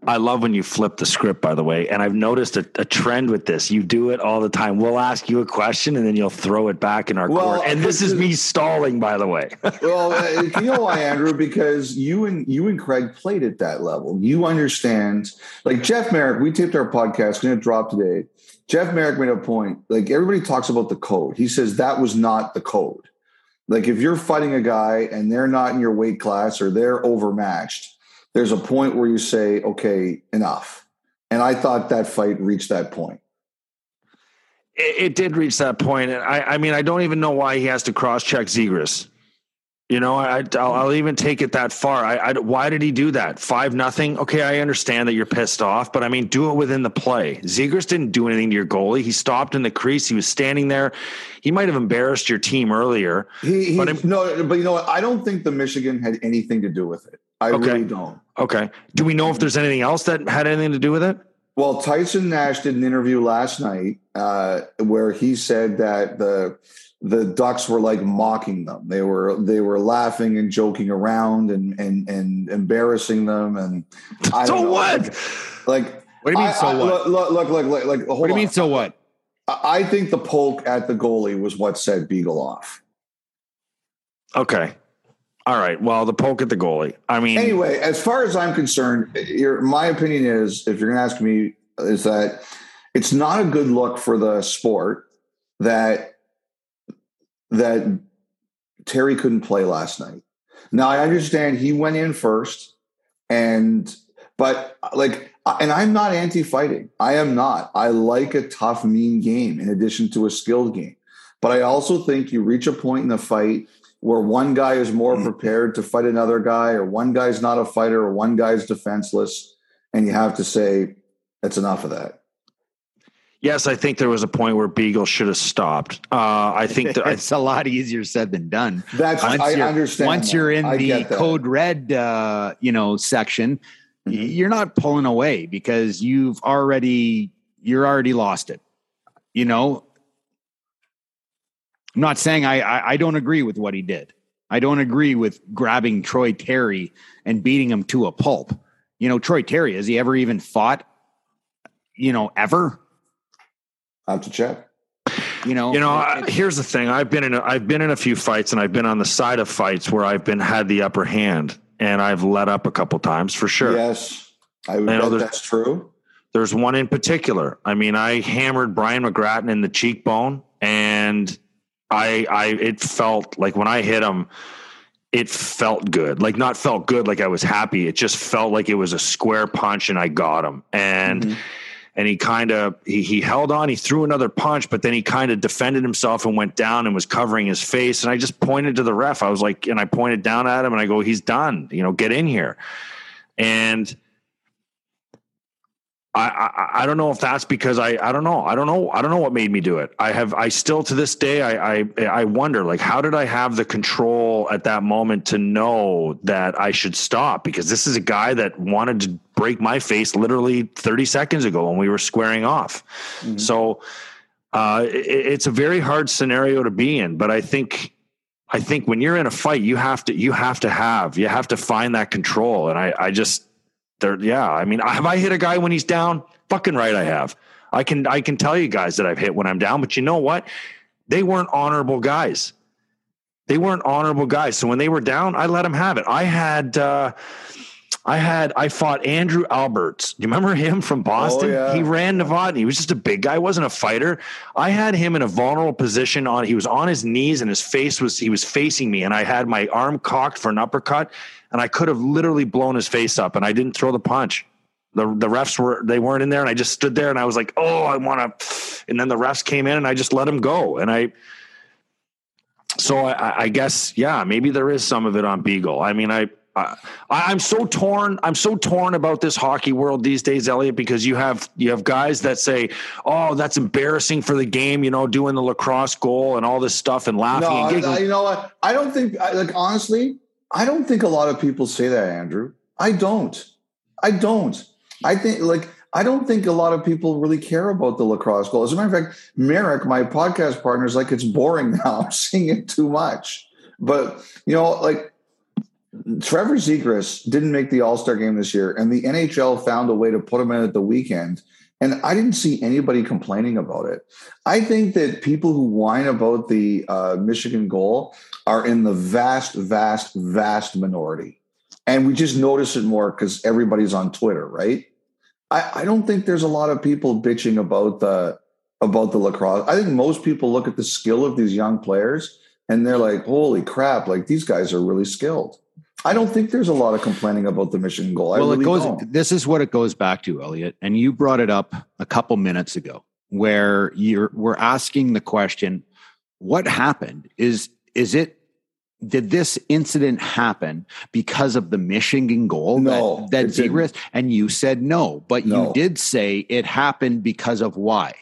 I love when you flip the script, by the way. And I've noticed a trend with this. You do it all the time. We'll ask you a question and then you'll throw it back in our court. And this is me stalling, by the way. You know why, Andrew? Because you and Craig played at that level. You understand. Like Jeff Merrick, we taped our podcast. We're going to drop today. Jeff Merrick made a point. Like everybody talks about the code. He says that was not the code. Like if you're fighting a guy and they're not in your weight class or they're overmatched, there's a point where you say, okay, enough. And I thought that fight reached that point. It did reach that point. And I mean, I don't even know why he has to cross-check Zegras. You know, I'll even take it that far. Why did he do that? 5-0. Okay, I understand that you're pissed off, but I mean, do it within the play. Zegras didn't do anything to your goalie. He stopped in the crease. He was standing there. He might have embarrassed your team earlier. But you know what? I don't think the Michigan had anything to do with it. I really don't. Okay. Do we know if there's anything else that had anything to do with it? Well, Tyson Nash did an interview last night where he said that the Ducks were like mocking them. They were laughing and joking around and embarrassing them. And I don't know. What? Like, what do you mean? What? Look, hold on. What do you mean? So what? I think the poke at the goalie was what set Beagle off. Okay. All right. Well, the poke at the goalie. I mean, anyway, as far as I'm concerned, my opinion is, if you're going to ask me, is that it's not a good look for the sport that Terry couldn't play last night. Now I understand he went in first, but I'm not anti-fighting. I am not. I like a tough, mean game in addition to a skilled game. But I also think you reach a point in the fight where one guy is more prepared to fight another guy, or one guy's not a fighter, or one guy's defenseless. And you have to say, that's enough of that. Yes. I think there was a point where Beagle should have stopped. I think that it's a lot easier said than done. Once you're in the code red, section, mm-hmm. You're not pulling away because you're already lost it, you know? I'm not saying I don't agree with what he did. I don't agree with grabbing Troy Terry and beating him to a pulp. You know, Troy Terry, has he ever even fought, ever? I have to check. Here's the thing. I've been in a few fights, and I've been on the side of fights where I've had the upper hand, and I've let up a couple times for sure. Yes, that's true. There's one in particular. I mean, I hammered Brian McGrattan in the cheekbone, and it felt like when I hit him, it felt good. Like not felt good. Like I was happy. It just felt like it was a square punch and I got him. And, mm-hmm. And he kind of, he held on, he threw another punch, but then he kind of defended himself and went down and was covering his face. And I just pointed to the ref. I was like, and I pointed down at him and I go, he's done, get in here. And I don't know if that's because I don't know what made me do it. I still to this day, I wonder, like, how did I have the control at that moment to know that I should stop? Because this is a guy that wanted to break my face literally 30 seconds ago when we were squaring off. Mm-hmm. So it's a very hard scenario to be in, but I think when you're in a fight, you have to find that control. And have I hit a guy when he's down? Fucking right, I have. I can tell you guys that I've hit when I'm down, but you know what? They weren't honorable guys. So when they were down, I let them have it. I fought Andrew Alberts. Do you remember him from Boston? Oh, yeah. He ran Novotny. He was just a big guy. He wasn't a fighter. I had him in a vulnerable position. He was on his knees and he was facing me. And I had my arm cocked for an uppercut and I could have literally blown his face up and I didn't throw the punch. The refs weren't in there. And I just stood there and I was like, oh, I want to. And then the refs came in and I just let him go. And I guess, yeah, maybe there is some of it on Beagle. I mean, I'm so torn. I'm so torn about this hockey world these days, Elliot, because you have guys that say, "Oh, that's embarrassing for the game," doing the lacrosse goal and all this stuff and laughing. No, and giggling. You know what? I don't think. Like honestly, I don't think a lot of people say that, Andrew. I don't. I don't think a lot of people really care about the lacrosse goal. As a matter of fact, Merrick, my podcast partner, is like, "It's boring now. I'm seeing it too much." But Trevor Zegras didn't make the All-Star game this year, and the NHL found a way to put him in at the weekend. And I didn't see anybody complaining about it. I think that people who whine about the Michigan goal are in the vast, vast, vast minority. And we just notice it more because everybody's on Twitter, right? I don't think there's a lot of people bitching about the lacrosse. I think most people look at the skill of these young players and they're like, holy crap, like these guys are really skilled. I don't think there's a lot of complaining about the Michigan goal. Well, really this is what it goes back to, Elliotte. And you brought it up a couple minutes ago where we're asking the question, what happened? Did this incident happen because of the Michigan goal that Zegras? And you said no, but no. You did say it happened because of why?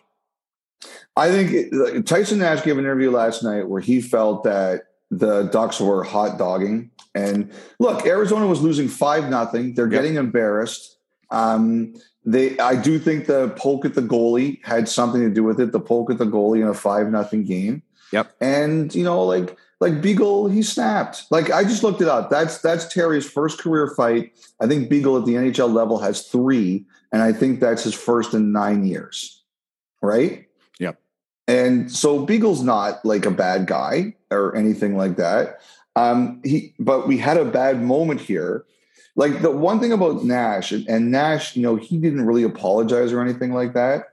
I think Tyson Nash gave an interview last night where he felt that the Ducks were hot dogging. And look, Arizona was losing 5-0. They're getting embarrassed. I do think the poke at the goalie had something to do with it. The poke at the goalie in a 5-0 game. Yep. And like Beagle, he snapped. Like I just looked it up. That's Terry's first career fight. I think Beagle at the NHL level has 3, and I think that's his first in 9 years. Right. Yep. And so Beagle's not like a bad guy or anything like that. But we had a bad moment here. Like the one thing about Nash and Nash, he didn't really apologize or anything like that.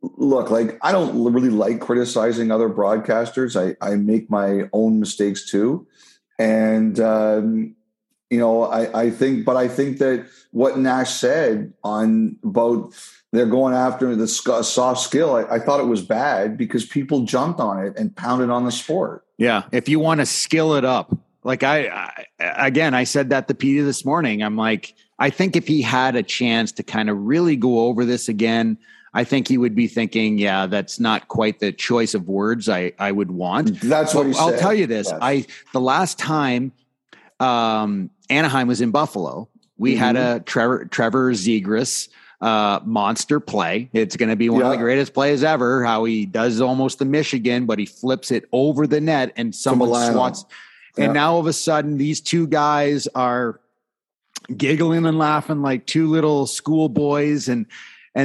Look, like I don't really like criticizing other broadcasters. I make my own mistakes too. And, I think that what Nash said about they're going after the soft skill, I thought it was bad because people jumped on it and pounded on the sport. Yeah. If you want to skill it up, like I said that to Petey this morning, I'm like, I think if he had a chance to kind of really go over this again, I think he would be thinking, yeah, that's not quite the choice of words I would want. That's what he said. I'll tell you this. Yes. The last time Anaheim was in Buffalo, we had a Trevor Zegras monster play. It's going to be one of the greatest plays ever, how he does almost the Michigan, but he flips it over the net and someone swats. Yeah. And now all of a sudden, these two guys are giggling and laughing like two little schoolboys And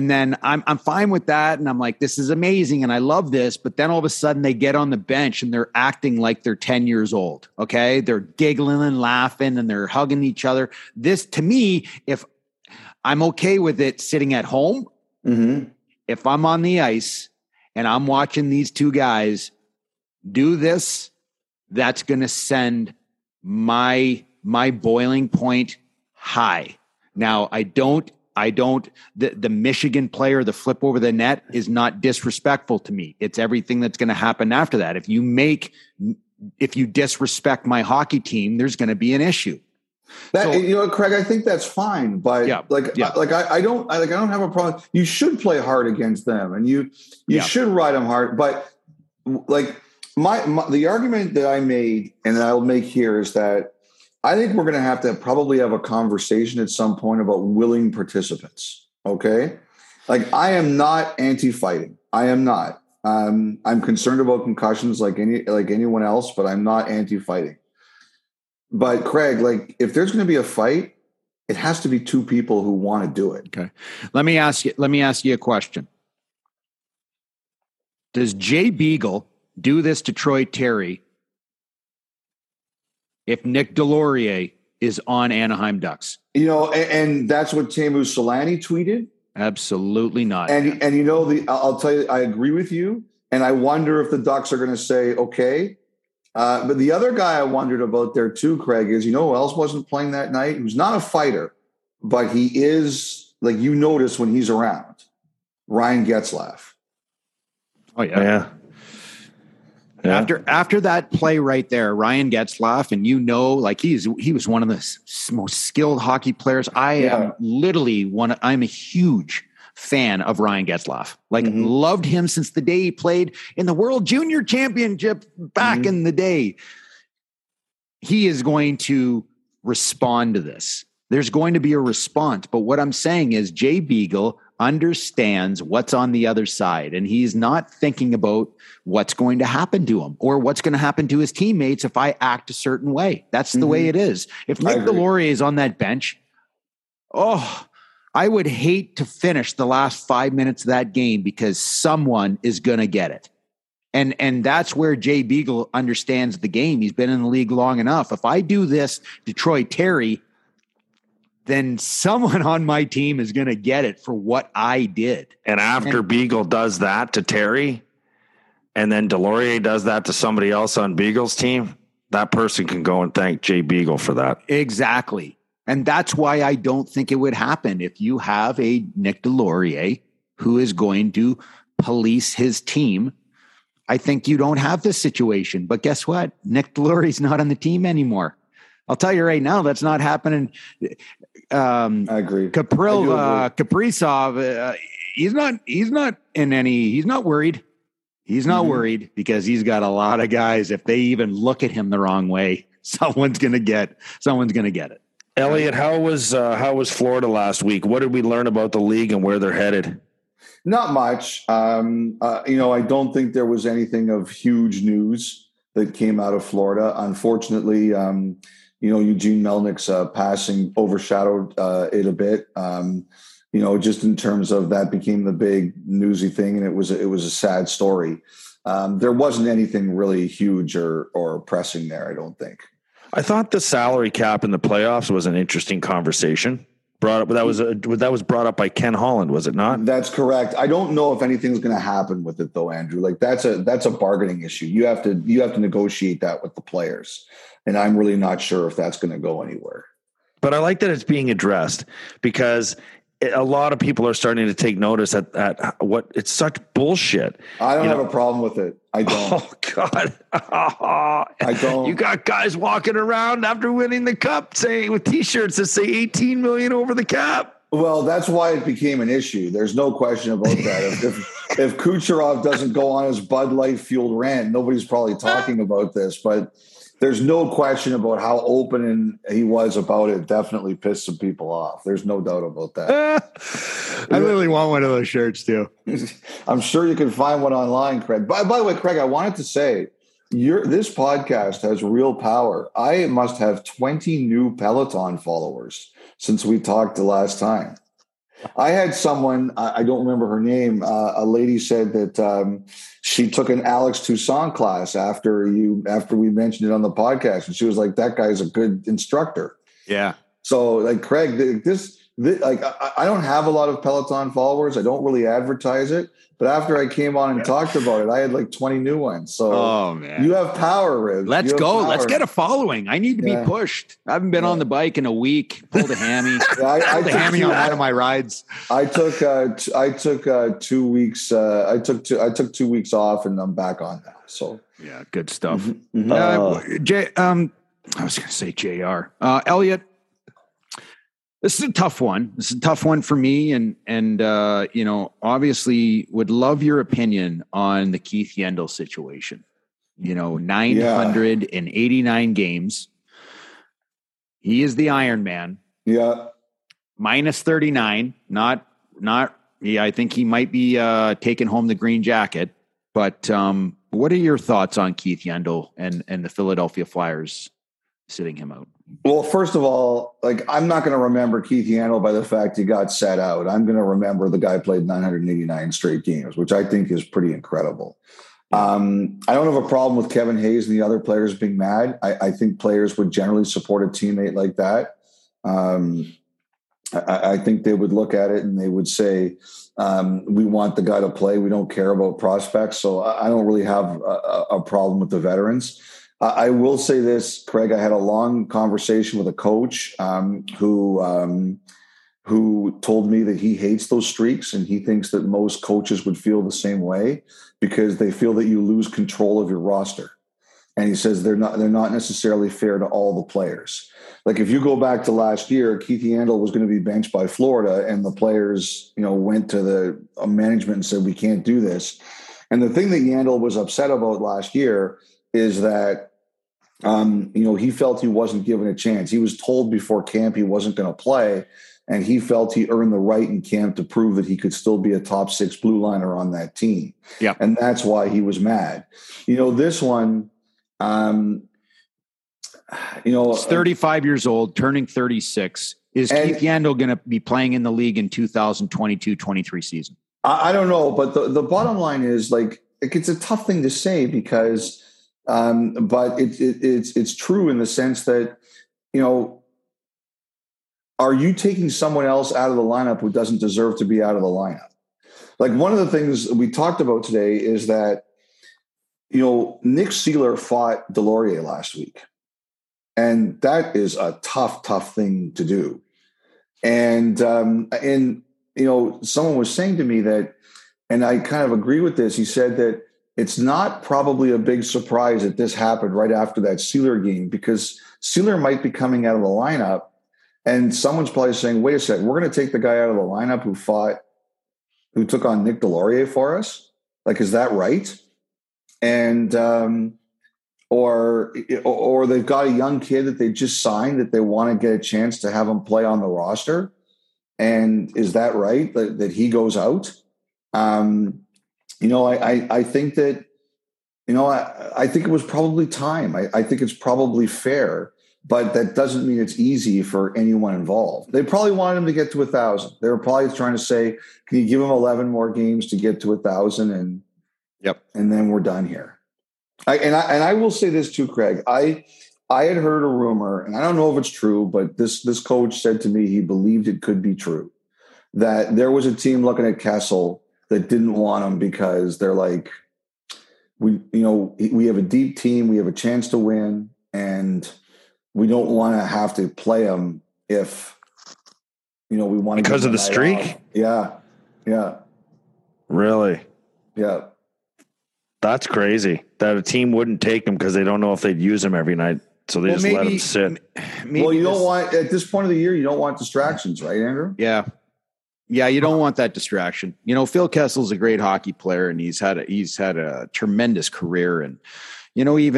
then I'm fine with that. And I'm like, this is amazing. And I love this. But then all of a sudden they get on the bench and they're acting like they're 10 years old. Okay. They're giggling and laughing and they're hugging each other. This to me, if I'm okay with it sitting at home, if I'm on the ice and I'm watching these two guys do this, that's going to send my boiling point high. Now the Michigan player, the flip over the net is not disrespectful to me. It's everything that's going to happen after that. If you disrespect my hockey team, there's going to be an issue. Craig, I think that's fine, but I don't have a problem. You should play hard against them and you should ride them hard. But like the argument that I made and that I'll make here is that I think we're going to probably have a conversation at some point about willing participants. Okay. Like I am not anti-fighting. I am not, I'm concerned about concussions like anyone else, but I'm not anti-fighting. But Craig, like if there's going to be a fight, it has to be two people who want to do it. Okay. Let me ask you a question. Does Jay Beagle do this to Troy Terry if Nick Deslauriers is on Anaheim Ducks? And that's what Teemu Selanne tweeted. Absolutely not. And I'll tell you, I agree with you. And I wonder if the Ducks are going to say, okay. But the other guy I wondered about there too, Craig, is who else wasn't playing that night? Who's not a fighter, but he is, like you notice when he's around, Ryan Getzlaff. Oh, yeah. Yeah. Yeah. After that play right there, Ryan Getzlaff, and he was one of the most skilled hockey players. I'm a huge fan of Ryan Getzlaff. Like loved him since the day he played in the World Junior Championship back in the day. He is going to respond to this. There's going to be a response. But what I'm saying is Jay Beagle, understands what's on the other side, and he's not thinking about what's going to happen to him or what's going to happen to his teammates if I act a certain way. That's the way it is. If Nick Deslauriers is on that bench, oh, I would hate to finish the last 5 minutes of that game because someone is going to get it. And that's where Jay Beagle understands the game. He's been in the league long enough. If I do this to Troy Terry, then someone on my team is going to get it for what I did. And after Beagle does that to Terry, and then Deslauriers does that to somebody else on Beagle's team, that person can go and thank Jay Beagle for that. Exactly. And that's why I don't think it would happen if you have a Nick Deslauriers who is going to police his team. I think you don't have this situation, but guess what? Nick Deslauriers not on the team anymore. I'll tell you right now, that's not happening. I agree. Kaprizov, he's not worried. He's not worried because he's got a lot of guys. If they even look at him the wrong way, someone's going to get it. Elliot, how was Florida last week? What did we learn about the league and where they're headed? Not much. I don't think there was anything of huge news that came out of Florida. Unfortunately, Eugene Melnick's passing overshadowed it a bit. Just in terms of that became the big newsy thing, and it was a sad story. There wasn't anything really huge or pressing there, I don't think. I thought the salary cap in the playoffs was an interesting conversation. That was brought up by Ken Holland, was it not? That's correct. I don't know if anything's going to happen with it though, Andrew. Like that's a bargaining issue. You have to negotiate that with the players, and I'm really not sure if that's going to go anywhere. But I like that it's being addressed because a lot of people are starting to take notice at what it's such bullshit. I don't have a problem with it. I don't. Oh God. Oh. I don't. You got guys walking around after winning the cup saying with t-shirts that say 18 million over the cap. Well, that's why it became an issue. There's no question about that. If Kucherov doesn't go on his Bud Light fueled rant, nobody's probably talking about this, but there's no question about how open he was about it. Definitely pissed some people off. There's no doubt about that. I really want one of those shirts too. I'm sure you can find one online, Craig. By the way, Craig, I wanted to say this podcast has real power. I must have 20 new Peloton followers since we talked the last time. I had someone, I don't remember her name, a lady said that she took an Alex Toussaint class after we mentioned it on the podcast, and she was like, that guy's a good instructor. Yeah. So like, Craig, I don't have a lot of Peloton followers. I don't really advertise it, but after I came on and talked about it, I had like 20 new ones. So man. You have power, Riv. Let's go. Power. Let's get a following. I need to be pushed. I haven't been on the bike in a week. Pulled a hammy. I pulled a hammy on one of my rides. I took 2 weeks off, and I'm back on now. So yeah, good stuff. I was going to say JR. Elliot. This is a tough one. This is a tough one for me. And obviously would love your opinion on the Keith Yandle situation. 989 games. He is the Iron Man. Yeah. Minus 39. I think he might be taking home the green jacket. But what are your thoughts on Keith Yandle and the Philadelphia Flyers sitting him out? Well, first of all, like, I'm not going to remember Keith Yandle by the fact he got sat out. I'm going to remember the guy played 989 straight games, which I think is pretty incredible. I don't have a problem with Kevin Hayes and the other players being mad. I think players would generally support a teammate like that. I think they would look at it and they would say, we want the guy to play. We don't care about prospects. So I don't really have a problem with the veterans. I will say this, Craig, I had a long conversation with a coach who told me that he hates those streaks, and he thinks that most coaches would feel the same way because they feel that you lose control of your roster. And he says they're not necessarily fair to all the players. Like, if you go back to last year, Keith Yandle was going to be benched by Florida, and the players, went to the management and said, we can't do this. And the thing that Yandle was upset about last year is that he felt he wasn't given a chance. He was told before camp he wasn't going to play, and he felt he earned the right in camp to prove that he could still be a top six blue liner on that team. Yeah. And that's why he was mad. You know, this one, you know, he's 35 years old, turning 36. Is Keith Yandle going to be playing in the league in 2022-23 season? I don't know, but the bottom line is, like, it's a tough thing to say because, but it's true in the sense that, you know, are you taking someone else out of the lineup who doesn't deserve to be out of the lineup? Like, one of the things we talked about today is that, you know, Nick Seeler fought Deslauriers last week. And that is a tough, tough thing to do. And you know, someone was saying to me that, and I kind of agree with this, he said that it's not probably a big surprise that this happened right after that Seeler game, because Seeler might be coming out of the lineup and someone's probably saying, wait a sec, we're going to take the guy out of the lineup who took on Nick Deslauriers for us. Like, is that right? And, or they've got a young kid that they just signed that they want to get a chance to have him play on the roster. And is that right that he goes out? You know, I think that, you know, I think it was probably time. I think it's probably fair, but that doesn't mean it's easy for anyone involved. They probably wanted him to get to 1,000. They were probably trying to say, can you give him 11 more games to get to 1,000? And yep. And then we're done here. I will say this too, Craig. I had heard a rumor, and I don't know if it's true, but this coach said to me he believed it could be true, that there was a team looking at Kessel that didn't want him because they're like, we have a deep team, we have a chance to win, and we don't want to have to play him if, you know, we want to, because of the streak. Off. Yeah, yeah. Really? Yeah. That's crazy that a team wouldn't take him because they don't know if they'd use him every night. So they just let him sit. Well, you don't want, at this point of the year, you don't want distractions, right, Andrew? Yeah. Yeah. You don't want that distraction. You know, Phil Kessel's a great hockey player, and he's had a tremendous career. And, you know, you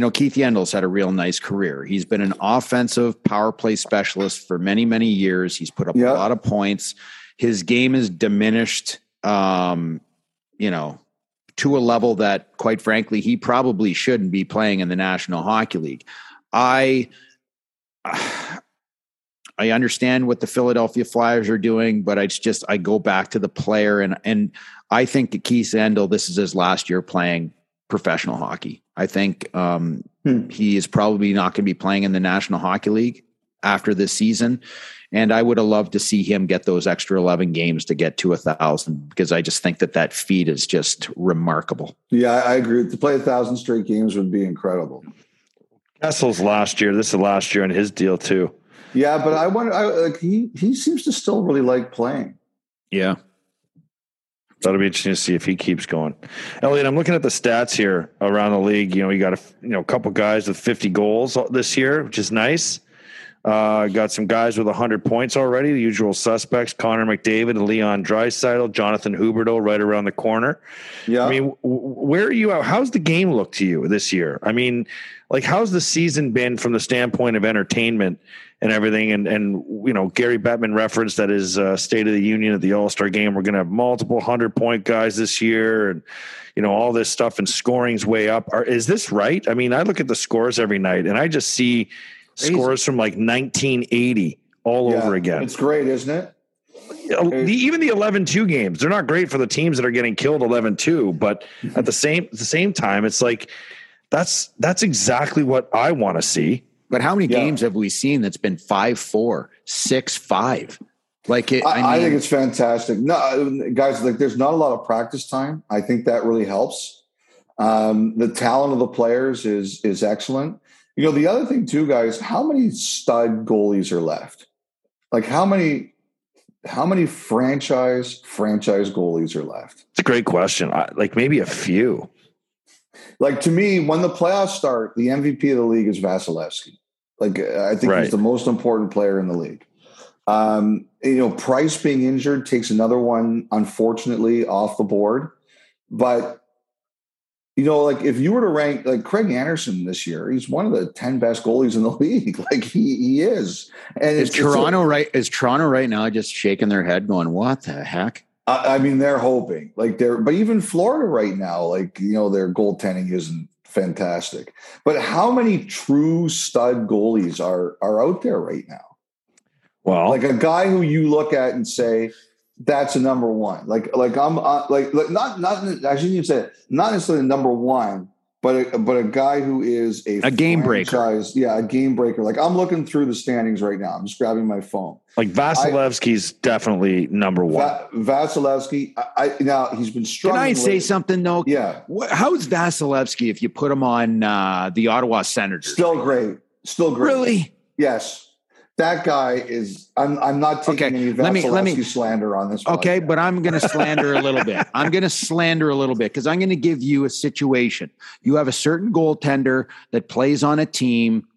know, Keith Yandle's had a real nice career. He's been an offensive power play specialist for many, many years. He's put up a lot of points. His game is diminished, you know, to a level that, quite frankly, he probably shouldn't be playing in the National Hockey League. I understand what the Philadelphia Flyers are doing, but I go back to the player, and I think that Keith Yandle, this is his last year playing professional hockey. I think he is probably not going to be playing in the National Hockey League after this season. And I would have loved to see him get those extra 11 games to get to 1,000, because I just think that feat is just remarkable. Yeah, I agree. To play 1,000 straight games would be incredible. Kessel's last year. This is the last year in his deal too. Yeah, but I wonder. He seems to still really like playing. Yeah, that'll be interesting to see if he keeps going. Elliot, I'm looking at the stats here around the league. You know, you got a couple guys with 50 goals this year, which is nice. Got some guys with 100 points already, the usual suspects, Connor McDavid and Leon Draisaitl, Jonathan Huberdeau right around the corner. Yeah. I mean, where are you at? How's the game look to you this year? I mean, like, how's the season been from the standpoint of entertainment and everything? And you know, Gary Bettman referenced that his State of the Union at the All-Star game, we're going to have multiple 100-point guys this year, and, you know, all this stuff, and scoring's way up. Is this right? I mean, I look at the scores every night, and I just see – scores from like 1980 all over again. It's great, isn't it? Even the 11-2 games, they're not great for the teams that are getting killed 11-2, but at the same time, it's like that's exactly what I want to see. But how many games have we seen that's been 5-4, 6-5? Like, I think it's fantastic. No, guys, like, there's not a lot of practice time. I think that really helps. The talent of the players is excellent. You know, the other thing too, guys, how many stud goalies are left? Like, how many franchise goalies are left? It's a great question. Like, maybe a few. Like, to me, when the playoffs start, the MVP of the league is Vasilevsky. Like, I think he's the most important player in the league. You know, Price being injured takes another one, unfortunately, off the board. But you know, like if you were to rank like Craig Anderson this year, he's one of the 10 best goalies in the league. Like he is. And is Toronto right now just shaking their head going, what the heck? I mean, they're hoping like but even Florida right now, like, you know, their goaltending isn't fantastic, but how many true stud goalies are out there right now? Well, like a guy who you look at and say, that's a number one. Like I'm like not I shouldn't even say it, not necessarily number one, but a guy who is a game breaker. Yeah, a game breaker. Like I'm looking through the standings right now. I'm just grabbing my phone. Like Vasilevsky's definitely number one. Vasilevsky. Now he's been struggling. Can I say something though? Yeah. How's Vasilevsky if you put him on the Ottawa Senators? Still great. Really? Yes. That guy is. I'm not taking any Vasilevsky slander on this one. Okay, but I'm going to slander a little bit. I'm going to slander a little bit because I'm going to give you a situation. You have a certain goaltender that plays on a team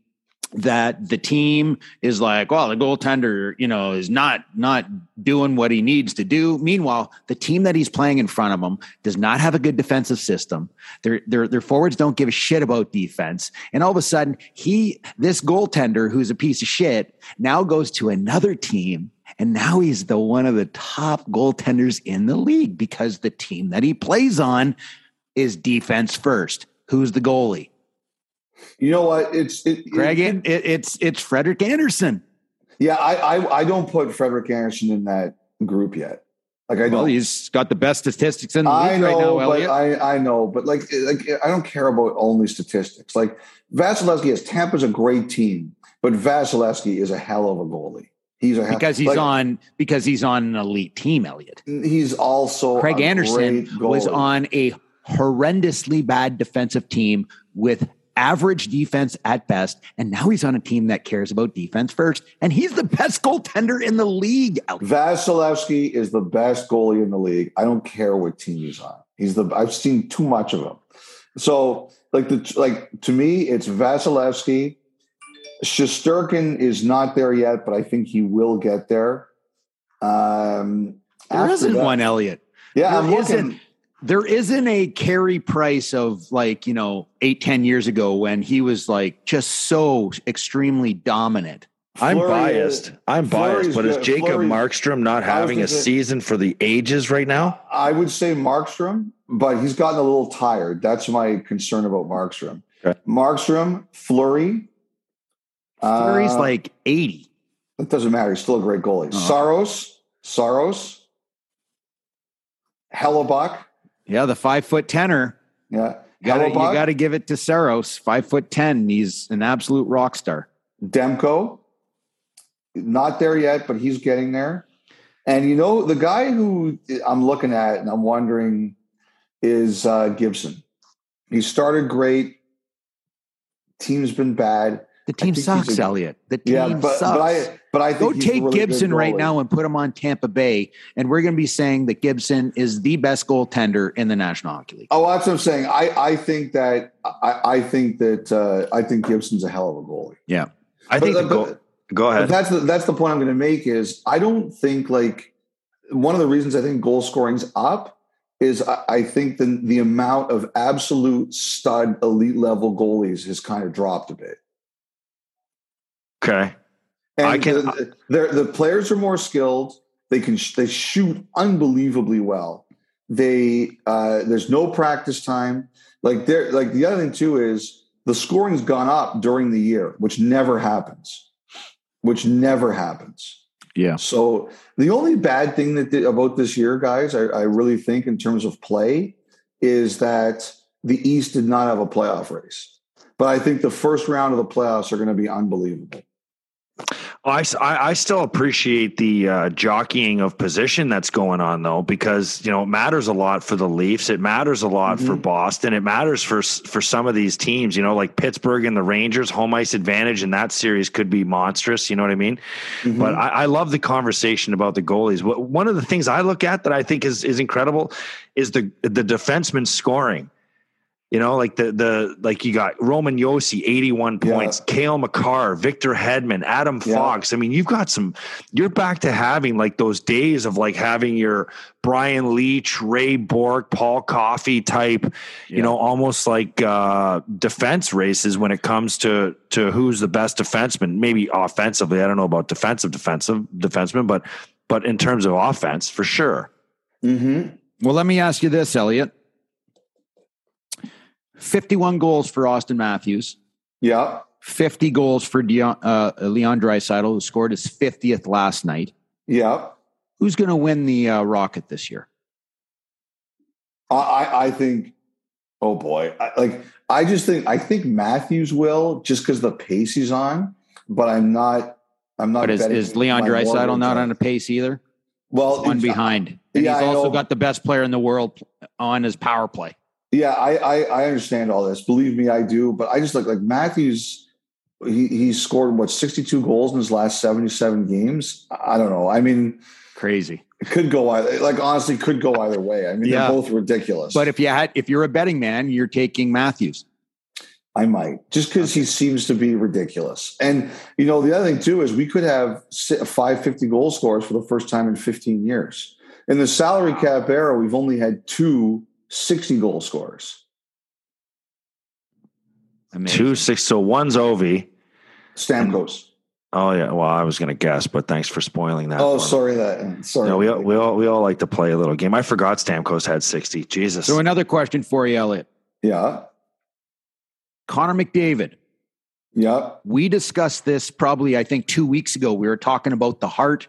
that the team is like, well, the goaltender, you know, is not doing what he needs to do. Meanwhile, the team that he's playing in front of him does not have a good defensive system. Their forwards don't give a shit about defense. And all of a sudden this goaltender, who's a piece of shit, now goes to another team. And now he's one of the top goaltenders in the league because the team that he plays on is defense first. Who's the goalie? You know what? It's Frederick Anderson. Yeah, I don't put Frederick Anderson in that group yet. Like I don't. Well, he's got the best statistics in the league right now, Elliot. I know, but like I don't care about only statistics. Like Vasilevsky has Tampa's a great team, but Vasilevsky is a hell of a goalie. Because he's on an elite team, Elliot. He's also Craig Anderson was on a horrendously bad defensive team with average defense at best, and now he's on a team that cares about defense first, and he's the best goaltender in the league. Vasilevsky is the best goalie in the league. I don't care what team he's on. I've seen too much of him. So, to me, it's Vasilevsky. Shesterkin is not there yet, but I think he will get there. There isn't one, Elliot. Yeah, I'm looking. There isn't a Carey Price of 8-10 years ago when he was just so extremely dominant. I'm biased, but is Jacob Markstrom not having a season for the ages right now? I would say Markstrom, but he's gotten a little tired. That's my concern about Markstrom. Okay. Markstrom, Fleury. Fleury's 80. It doesn't matter. He's still a great goalie. Uh-huh. Saros. Hellebuck. Yeah, the 5'10" Yeah. You got to give it to Saros, 5'10". He's an absolute rock star. Demko, not there yet, but he's getting there. And, the guy who I'm looking at and I'm wondering is Gibson. He started great. Team's been bad. The team sucks, Elliot. The team sucks. But I think go take really Gibson right now and put him on Tampa Bay, and we're going to be saying that Gibson is the best goaltender in the National Hockey League. Oh, that's what I'm saying. I think Gibson's a hell of a goalie. Yeah, go ahead. That's the point I'm going to make is I don't think one of the reasons I think goal scoring's up is I think the amount of absolute stud elite level goalies has kind of dropped a bit. Okay, and the players are more skilled. They can they shoot unbelievably well. There's no practice time. The other thing too is the scoring's gone up during the year, which never happens. Yeah. So the only bad thing about this year, guys, I really think in terms of play is that the East did not have a playoff race. But I think the first round of the playoffs are going to be unbelievable. I still appreciate the jockeying of position that's going on, though, because, it matters a lot for the Leafs. It matters a lot for Boston. It matters for some of these teams, like Pittsburgh and the Rangers. Home ice advantage in that series could be monstrous. You know what I mean? Mm-hmm. But I love the conversation about the goalies. One of the things I look at that I think is incredible is the defenseman scoring. You know, like like you got Roman Josi, 81 points, Cale Makar, Victor Hedman, Adam Fox. I mean, you've got you're back to having like those days of like having your Brian Leach, Ray Bork, Paul Coffey type, you know, almost like defense races when it comes to who's the best defenseman, maybe offensively. I don't know about defensive defenseman, but in terms of offense for sure. Mm-hmm. Well, let me ask you this, Elliot. 51 goals for Austin Matthews. Yeah. 50 goals for Leon Draisaitl, who scored his 50th last night. Yeah. Who's going to win the Rocket this year? I think, oh boy. I think Matthews will, just because the pace he's on, but I'm not. But is Leon Draisaitl not on a pace either? Well, one behind. And he's also got the best player in the world on his power play. Yeah, I understand all this. Believe me, I do. But I just look like Matthews, he scored, 62 goals in his last 77 games? I don't know. I mean, crazy. It could go either. Like, honestly, could go either way. I mean, they're both ridiculous. But if you're a betting man, you're taking Matthews. I might. Just because he seems to be ridiculous. And, you know, the other thing, too, is we could have 550 goal scorers for the first time in 15 years. In the salary cap era, we've only had two 60 goal scorers. Amazing. 2 6. So one's Ovi. Stamkos. Oh yeah. Well, I was going to guess, but thanks for spoiling that. Oh, sorry. No, we all like to play a little game. I forgot Stamkos had 60. Jesus. So another question for you, Elliot. Yeah. Connor McDavid. Yeah. We discussed this probably, I think 2 weeks ago, we were talking about the heart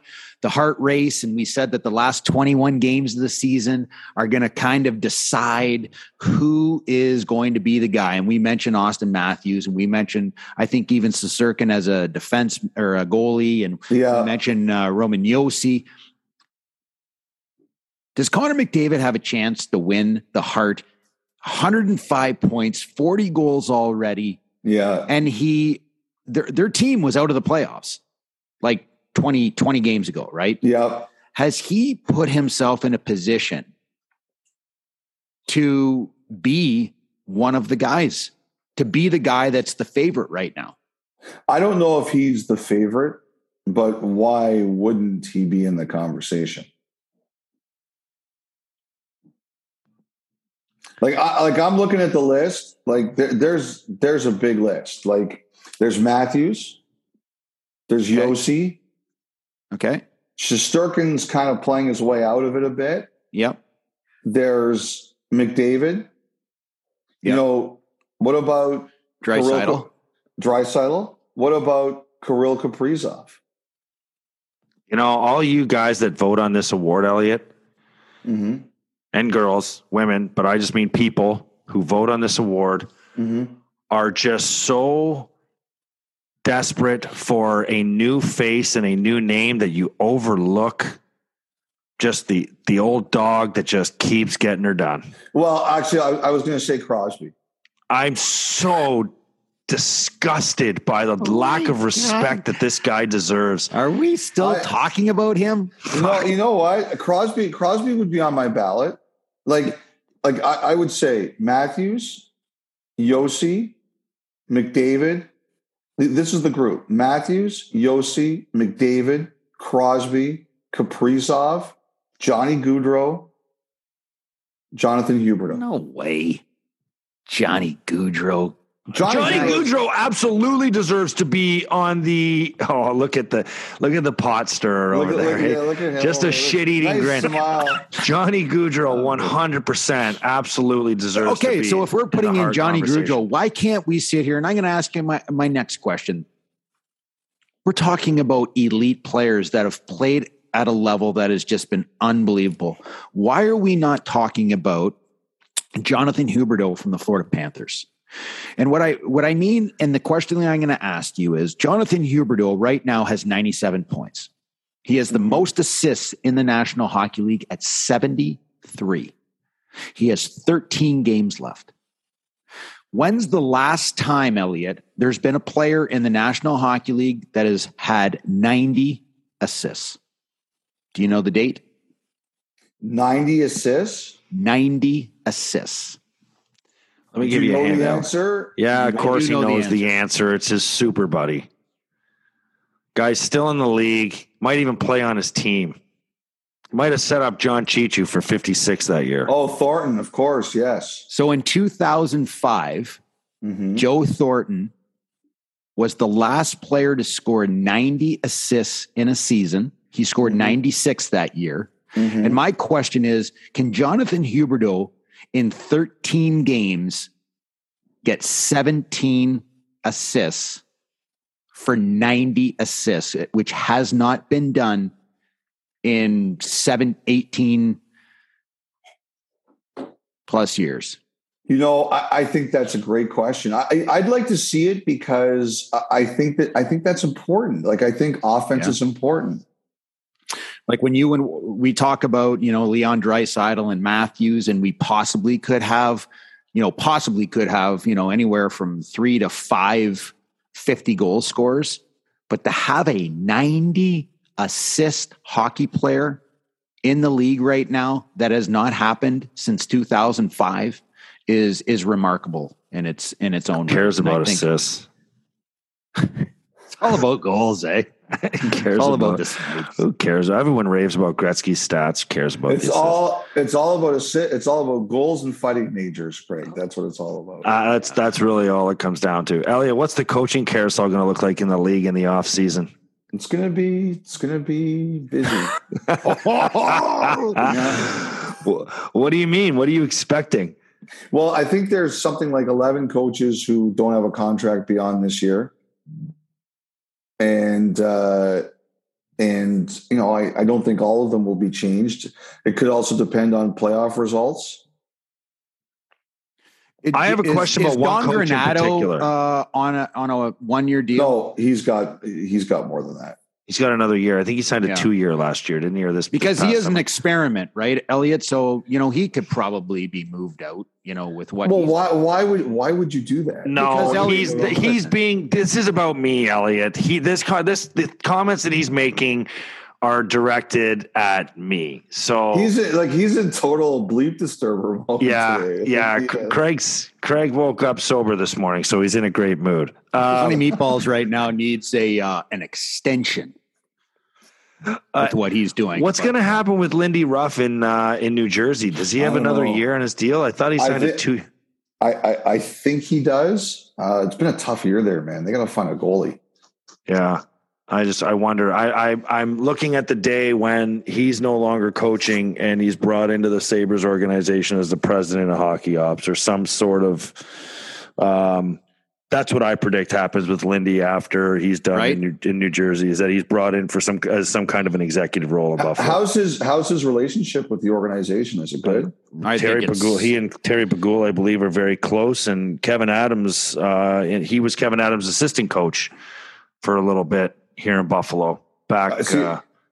race. And we said that the last 21 games of the season are going to kind of decide who is going to be the guy. And we mentioned Austin Matthews, and we mentioned, I think, even Sissirkin as a defense or a goalie. And we mentioned Roman Josi. Does Connor McDavid have a chance to win the Hart? 105 points, 40 goals already. Yeah. And their team was out of the playoffs like 20 games ago, right? Yeah. Has he put himself in a position to be one of the guys, to be the guy that's the favorite right now? I don't know if he's the favorite, but why wouldn't he be in the conversation? I'm looking at the list. Like there's a big list. Like there's Matthews, there's Josi. Okay. Shesterkin's kind of playing his way out of it a bit. Yep. There's McDavid. Yep. You know, what about Draisaitl? What about Kirill Kaprizov? You know, all you guys that vote on this award, Elliot. Mm-hmm. And girls, women, but I just mean people who vote on this award are just so desperate for a new face and a new name that you overlook just the old dog that just keeps getting her done. Well, actually, I was going to say Crosby. I'm so disgusted by the lack of respect that this guy deserves. Are we still talking about him? No, you know what? Crosby would be on my ballot. Like I would say Matthews, Josi, McDavid. This is the group. Matthews, Josi, McDavid, Crosby, Kaprizov, Johnny Gaudreau, Jonathan Huberdeau. No way. Johnny Gaudreau. Johnny Gaudreau absolutely deserves to be on the. Oh, look at the pot stirrer over there. Look at him. Just a shit-eating grin. Smile. Johnny Gaudreau, 100%, absolutely deserves. Okay, to be so if we're putting in Johnny Gaudreau, why can't we sit here? And I'm going to ask you my next question. We're talking about elite players that have played at a level that has just been unbelievable. Why are we not talking about Jonathan Huberdeau from the Florida Panthers? And what I mean, and the question that I'm going to ask you is, Jonathan Huberdeau right now has 97 points. He has the most assists in the National Hockey League at 73. He has 13 games left. When's the last time, Elliot, there's been a player in the National Hockey League that has had 90 assists? Do you know the date? 90 assists? 90 assists. Let me give you a hand answer. Yeah, of course he knows the answer. It's his super buddy. Guy's still in the league. Might even play on his team. Might have set up John Chichu for 56 that year. Oh, Thornton, of course, yes. So in 2005, Joe Thornton was the last player to score 90 assists in a season. He scored 96 that year. And my question is, can Jonathan Huberdeau in 13 games get 17 assists for 90 assists, which has not been done in 18 plus years? You know, I think that's a great question. I'd like to see it because I think that's important. Like, I think offense is important. Like when we talk about, you know, Leon Draisaitl and Matthews, and we possibly could have anywhere from 3 to 5 50 goal scorers, but to have a 90 assist hockey player in the league right now, that has not happened since 2005 is remarkable in its own way. Who cares about assists? It's all about goals, eh? Who cares about this? Who cares? Everyone raves about Gretzky's stats. Who cares about this? It's all about goals and fighting majors, Craig. That's what it's all about. That's really all it comes down to. Elliot, what's the coaching carousel going to look like in the league in the off season? It's gonna be busy. What do you mean? What are you expecting? Well, I think there's something like 11 coaches who don't have a contract beyond this year. And you know, I don't think all of them will be changed. It could also depend on playoff results. I have a question about one coach in particular. On a one-year deal? No, he's got more than that. He's got another year. I think he signed a 2-year last year, didn't he? Or this because he is an experiment, right, Elliot? So you know he could probably be moved out. You know, with what? Well, why would you do that? No, because he's being. This is about me, Elliot. The comments that he's making are directed at me. So he's in total bleep disturber mode. Yeah. Craig woke up sober this morning, so he's in a great mood. Honey Meatballs right now needs an extension with what he's doing. What's going to happen with Lindy Ruff in New Jersey? Does he have another year on his deal? I thought he signed a 2. I think he does. It's been a tough year there, man. They got to find a goalie. Yeah. I wonder, I'm looking at the day when he's no longer coaching and he's brought into the Sabres organization as the president of hockey ops or some sort of, that's what I predict happens with Lindy after he's done in New Jersey, is that he's brought in for some kind of an executive role in Buffalo. How's his relationship with the organization? Is it good? He and Terry Pagula, I believe, are very close, and Kevin Adams, and he was Kevin Adams' assistant coach for a little bit here in Buffalo back.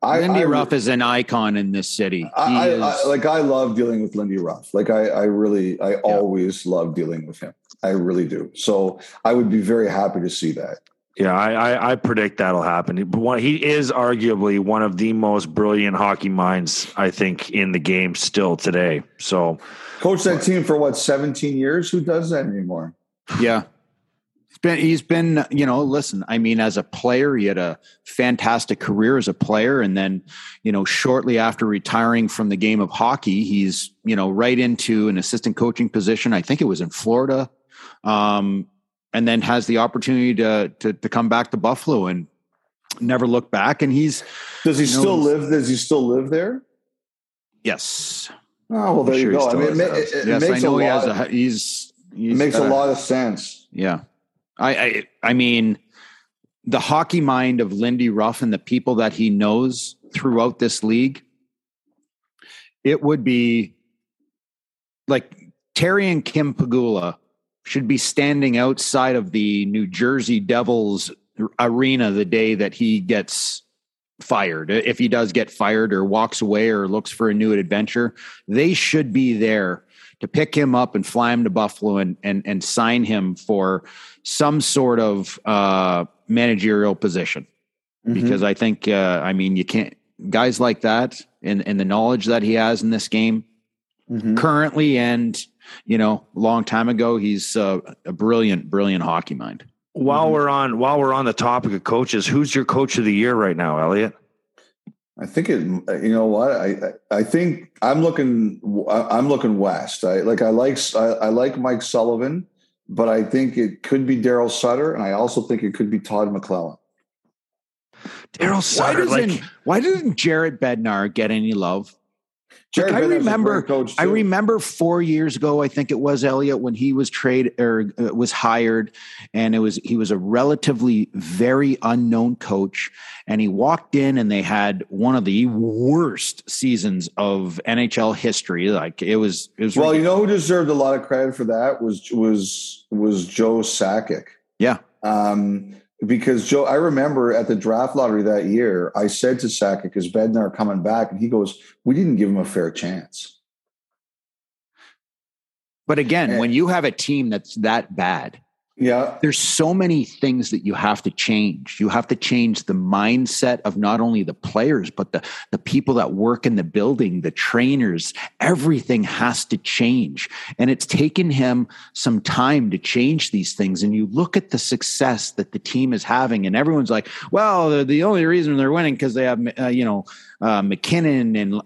Lindy Ruff is an icon in this city. I love dealing with Lindy Ruff. Like I always love dealing with him. I really do. So I would be very happy to see that. Yeah. I predict that'll happen. He is arguably one of the most brilliant hockey minds, I think, in the game still today. So coach that team for 17 years. Who does that anymore? Yeah. He's been, you know, listen, I mean, as a player, he had a fantastic career as a player. And then, you know, shortly after retiring from the game of hockey, he's, you know, right into an assistant coaching position. I think it was in Florida. And then has the opportunity to come back to Buffalo and never look back. And does he still live there? Yes. Oh, well, there you go. I mean, it makes a lot of sense. Yeah. I mean, the hockey mind of Lindy Ruff and the people that he knows throughout this league, it would be like Terry and Kim Pagula should be standing outside of the New Jersey Devils arena the day that he gets fired. If he does get fired or walks away or looks for a new adventure, they should be there to pick him up and fly him to Buffalo and sign him for some sort of managerial position. Mm-hmm. Because I think, I mean, you can't, guys like that and the knowledge that he has in this game currently and you know, a long time ago. He's a brilliant, brilliant hockey mind. While we're on the topic of coaches, who's your coach of the year right now, Elliot? I think it. You know what? I think I'm looking west. I like Mike Sullivan, but I think it could be Daryl Sutter, and I also think it could be Todd McClellan. Daryl Sutter. Why didn't Jared Bednar get any love? Like, I remember 4 years ago, I think it was, Elliot, when he was was hired, and he was a relatively very unknown coach, and he walked in and they had one of the worst seasons of NHL history. Like it was well, ridiculous. You know who deserved a lot of credit for that was Joe Sakic. Yeah. Because Joe, I remember at the draft lottery that year, I said to Sakic, is Bednar coming back? And he goes, we didn't give him a fair chance. But again, when you have a team that's that bad, yeah, there's so many things that you have to change. You have to change the mindset of not only the players, but the people that work in the building, the trainers, everything has to change. And it's taken him some time to change these things. And you look at the success that the team is having, and everyone's like, well, the only reason they're winning because they have, McKinnon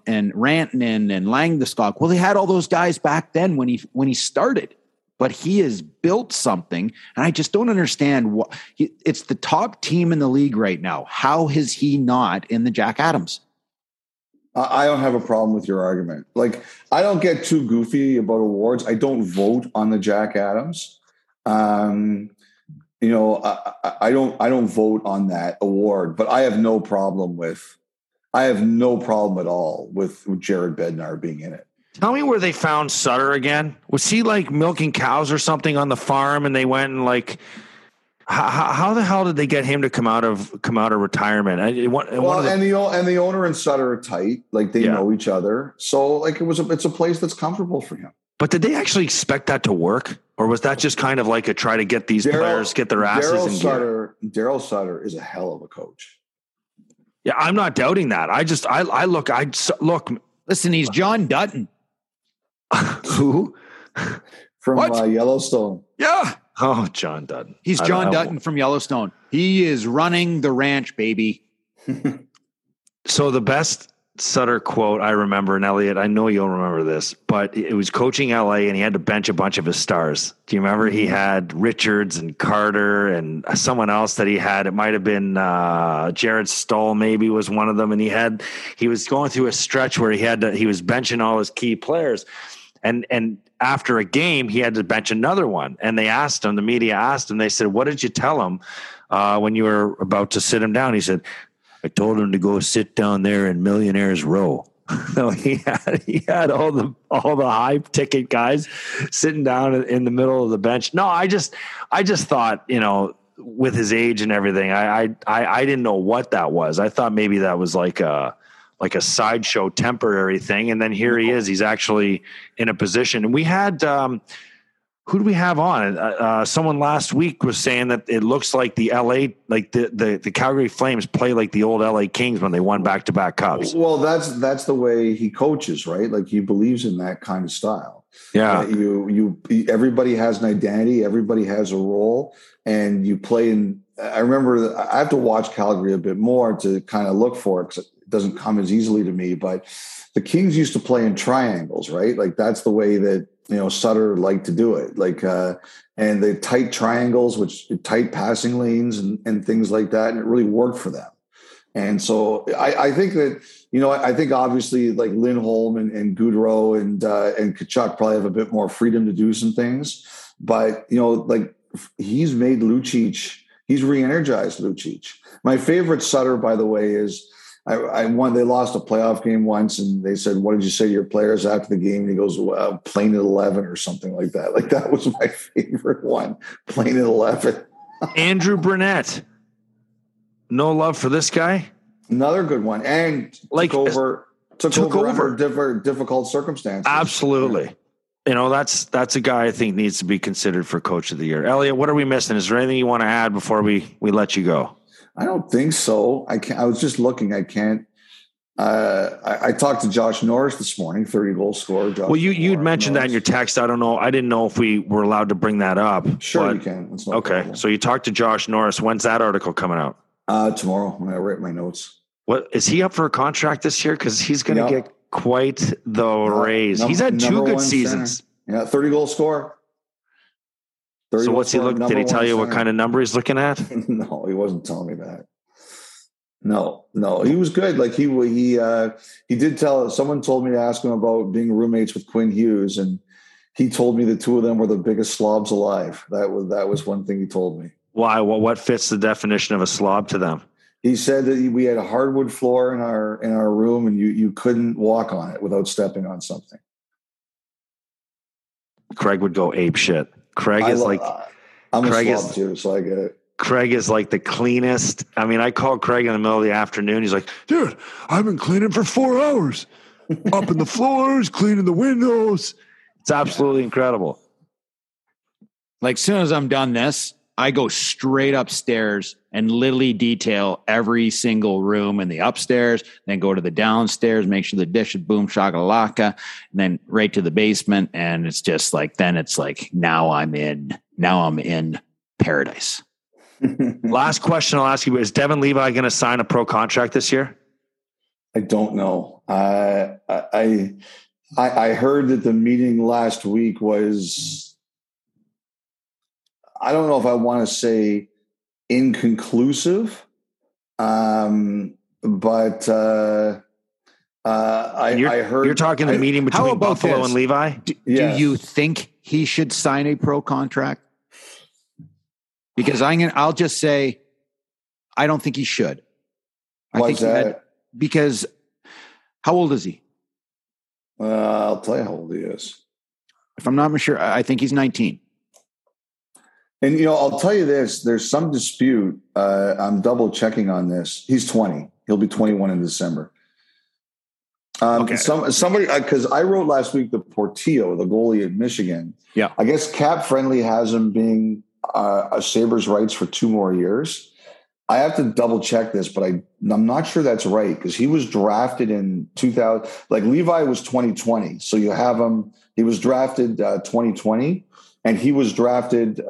and Rantanen and Landeskog. Well, they had all those guys back then when he started. But he has built something, and I just don't understand what it's the top team in the league right now. How is he not in the Jack Adams? I don't have a problem with your argument. Like, I don't get too goofy about awards. I don't vote on the Jack Adams. I don't vote on that award, but I have no problem at all with Jared Bednar being in it. Tell me where they found Sutter again. Was he like milking cows or something on the farm? And they went and like, how the hell did they get him to come out of retirement? And the owner and Sutter are tight. Like they know each other. So like it's a place that's comfortable for him. But did they actually expect that to work? Or was that just kind of like a try to get these players, get their asses in gear? Daryl Sutter is a hell of a coach. Yeah. I'm not doubting that. I look, listen, he's John Dutton. Who? From Yellowstone. Yeah. Oh, John Dutton. He's John Dutton from Yellowstone. He is running the ranch, baby. So the best Sutter quote I remember, and Elliot, I know you'll remember this, but it was coaching LA and he had to bench a bunch of his stars. Do you remember? He had Richards and Carter and someone else that he had. It might have been Jared Stoll, maybe, was one of them. And he was going through a stretch where he was benching all his key players. And after a game, he had to bench another one. And they asked him, the media asked him, they said, what did you tell him when you were about to sit him down? He said, I told him to go sit down there in Millionaire's Row. So he had all the high ticket guys sitting down in the middle of the bench. No, I just thought, you know, with his age and everything, I didn't know what that was. I thought maybe that was like a sideshow temporary thing. And then here he is, he's actually in a position. And we had, who do we have on? Someone last week was saying that it looks like the LA, like the Calgary Flames play like the old LA Kings when they won back-to-back cups. Well, that's the way he coaches, right? Like he believes in that kind of style. Yeah. Everybody has an identity. Everybody has a role, and you play in. I remember I have to watch Calgary a bit more to kind of look for it because it doesn't come as easily to me. But the Kings used to play in triangles, right? Like that's the way that, you know, Sutter liked to do it, like, and the tight triangles, which tight passing lanes and things like that. And it really worked for them. And so I think that, you know, I think obviously like Lindholm and Goudreau and Kachuk probably have a bit more freedom to do some things, but you know, like he's made Lucic, he's re-energized Lucic. My favorite Sutter, by the way, is they lost a playoff game once, and they said, "What did you say to your players after the game?" And he goes, well, "Playing at 11 or something like that." Like that was my favorite one. Playing at 11. Andrew Brunette. No love for this guy. Another good one, and like took over under difficult circumstances. Absolutely. Yeah. You know, that's a guy I think needs to be considered for Coach of the Year. Elliot, what are we missing? Is there anything you want to add before we let you go? I don't think so. I was just looking. I can't. I talked to Josh Norris this morning, 30-goal scorer. Josh well, you'd mentioned that in your text. I don't know. I didn't know if we were allowed to bring that up. Sure, you can. Okay, so you talked to Josh Norris. When's that article coming out? Tomorrow when I write my notes. What is he up for a contract this year? Because he's going to get quite the raise. He's had two good seasons. Center. Yeah, 30-goal score. 30 so what's he looking? Did he tell you what kind of number he's looking at? No, he wasn't telling me that. No, he was good. Like he did tell. Someone told me to ask him about being roommates with Quinn Hughes, and he told me the two of them were the biggest slobs alive. That was one thing he told me. Why? Well, what fits the definition of a slob to them? He said that we had a hardwood floor in our room, and you couldn't walk on it without stepping on something. Craig would go ape shit. I'm Craig a slob too, so I get it. Craig is like the cleanest. I mean, I called Craig in the middle of the afternoon. He's like, dude, I've been cleaning for 4 hours. Up in the floors, cleaning the windows. It's absolutely incredible. Like, as soon as I'm done this, I go straight upstairs and literally detail every single room in the upstairs, then go to the downstairs, make sure the dish is boom shakalaka, and then right to the basement. And it's just like, then it's like, now I'm in paradise. Last question I'll ask you is Devin Levi going to sign a pro contract this year? I don't know. I heard that the meeting last week was, I don't know if I want to say inconclusive, I heard you're talking the meeting between Buffalo and Levi. Do you think he should sign a pro contract? Because I'll just say, I don't think he should. Because how old is he? I'll tell you how old he is. If I'm not sure, I think he's 19. And, I'll tell you this. There's some dispute. I'm double checking on this. He's 20. He'll be 21 in December. Okay. Somebody, because I wrote last week the Portillo, the goalie at Michigan. Yeah. I guess Cap Friendly has him being a Sabres rights for 2 more years. I have to double check this, but I'm not sure that's right because he was drafted in 2000. Like Levi was 2020, so you have him. He was drafted 2020, and he was drafted.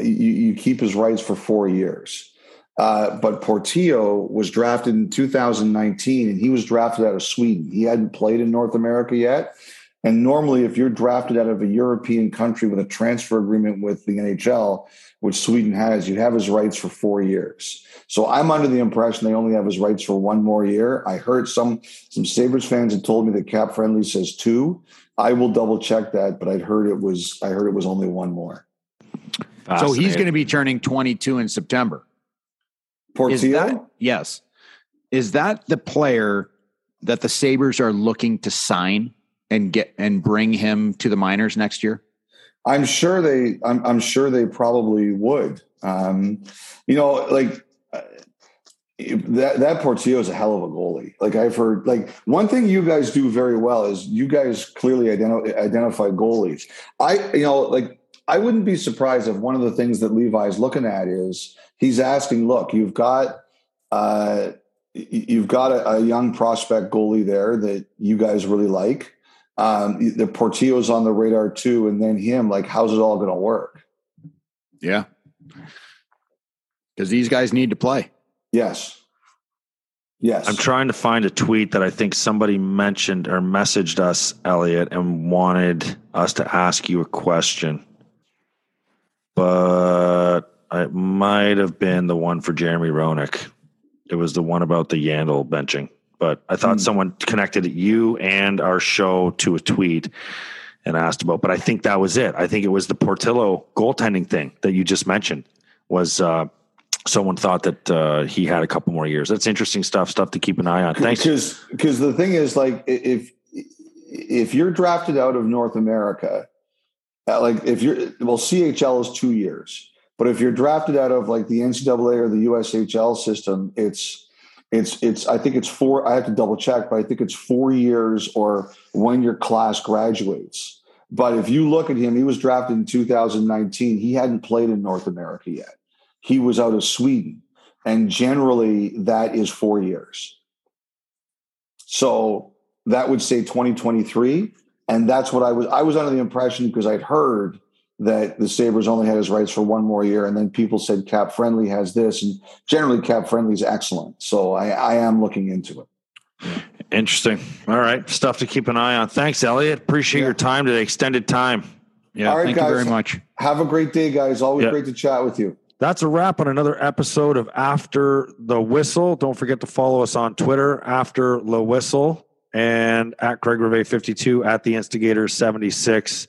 You keep his rights for 4 years, but Portillo was drafted in 2019, and he was drafted out of Sweden. He hadn't played in North America yet. And normally if you're drafted out of a European country with a transfer agreement with the NHL, which Sweden has, you have his rights for 4 years. So I'm under the impression they only have his rights for 1 more year. I heard some Sabres fans had told me that Cap Friendly says 2. I will double check that, but I heard it was only 1 more. So he's going to be turning 22 in September. Portillo? Yes. Is that the player that the Sabres are looking to sign and get and bring him to the minors next year? I'm sure they probably would. That Portillo is a hell of a goalie. Like I've heard, like one thing you guys do very well is you guys clearly identify goalies. I wouldn't be surprised if one of the things that Levi's looking at is he's asking, look, you've got a young prospect goalie there that you guys really like. The Portillo's on the radar too, and then him. Like, how's it all going to work? Yeah, because these guys need to play. Yes. I'm trying to find a tweet that I think somebody mentioned or messaged us, Elliot, and wanted us to ask you a question, but it might have been the one for Jeremy Roenick. It was the one about the Yandle benching. But I thought someone connected you and our show to a tweet and asked about, but I think that was it. I think it was the Portillo goaltending thing that you just mentioned was someone thought that he had a couple more years. That's interesting stuff to keep an eye on. Thanks. Because the thing is, like, if you're drafted out of North America, CHL is 2 years, but if you're drafted out of like the NCAA or the USHL system, I think it's 4. I have to double check, but I think it's 4 years or when your class graduates. But if you look at him, he was drafted in 2019. He hadn't played in North America yet. He was out of Sweden. And generally that is 4 years. So that would say 2023. And that's what I was under the impression, because I'd heard that the Sabres only had his rights for one more year. And then people said Cap Friendly has this, and generally Cap Friendly is excellent. So I am looking into it. Interesting. All right. Stuff to keep an eye on. Thanks, Elliot. Appreciate your time today. Extended time. Yeah. All right, thank guys. You very much. Have a great day, guys. Always great to chat with you. That's a wrap on another episode of After the Whistle. Don't forget to follow us on Twitter, After the Whistle, and at Craig Revay 52, at the Instigator 76.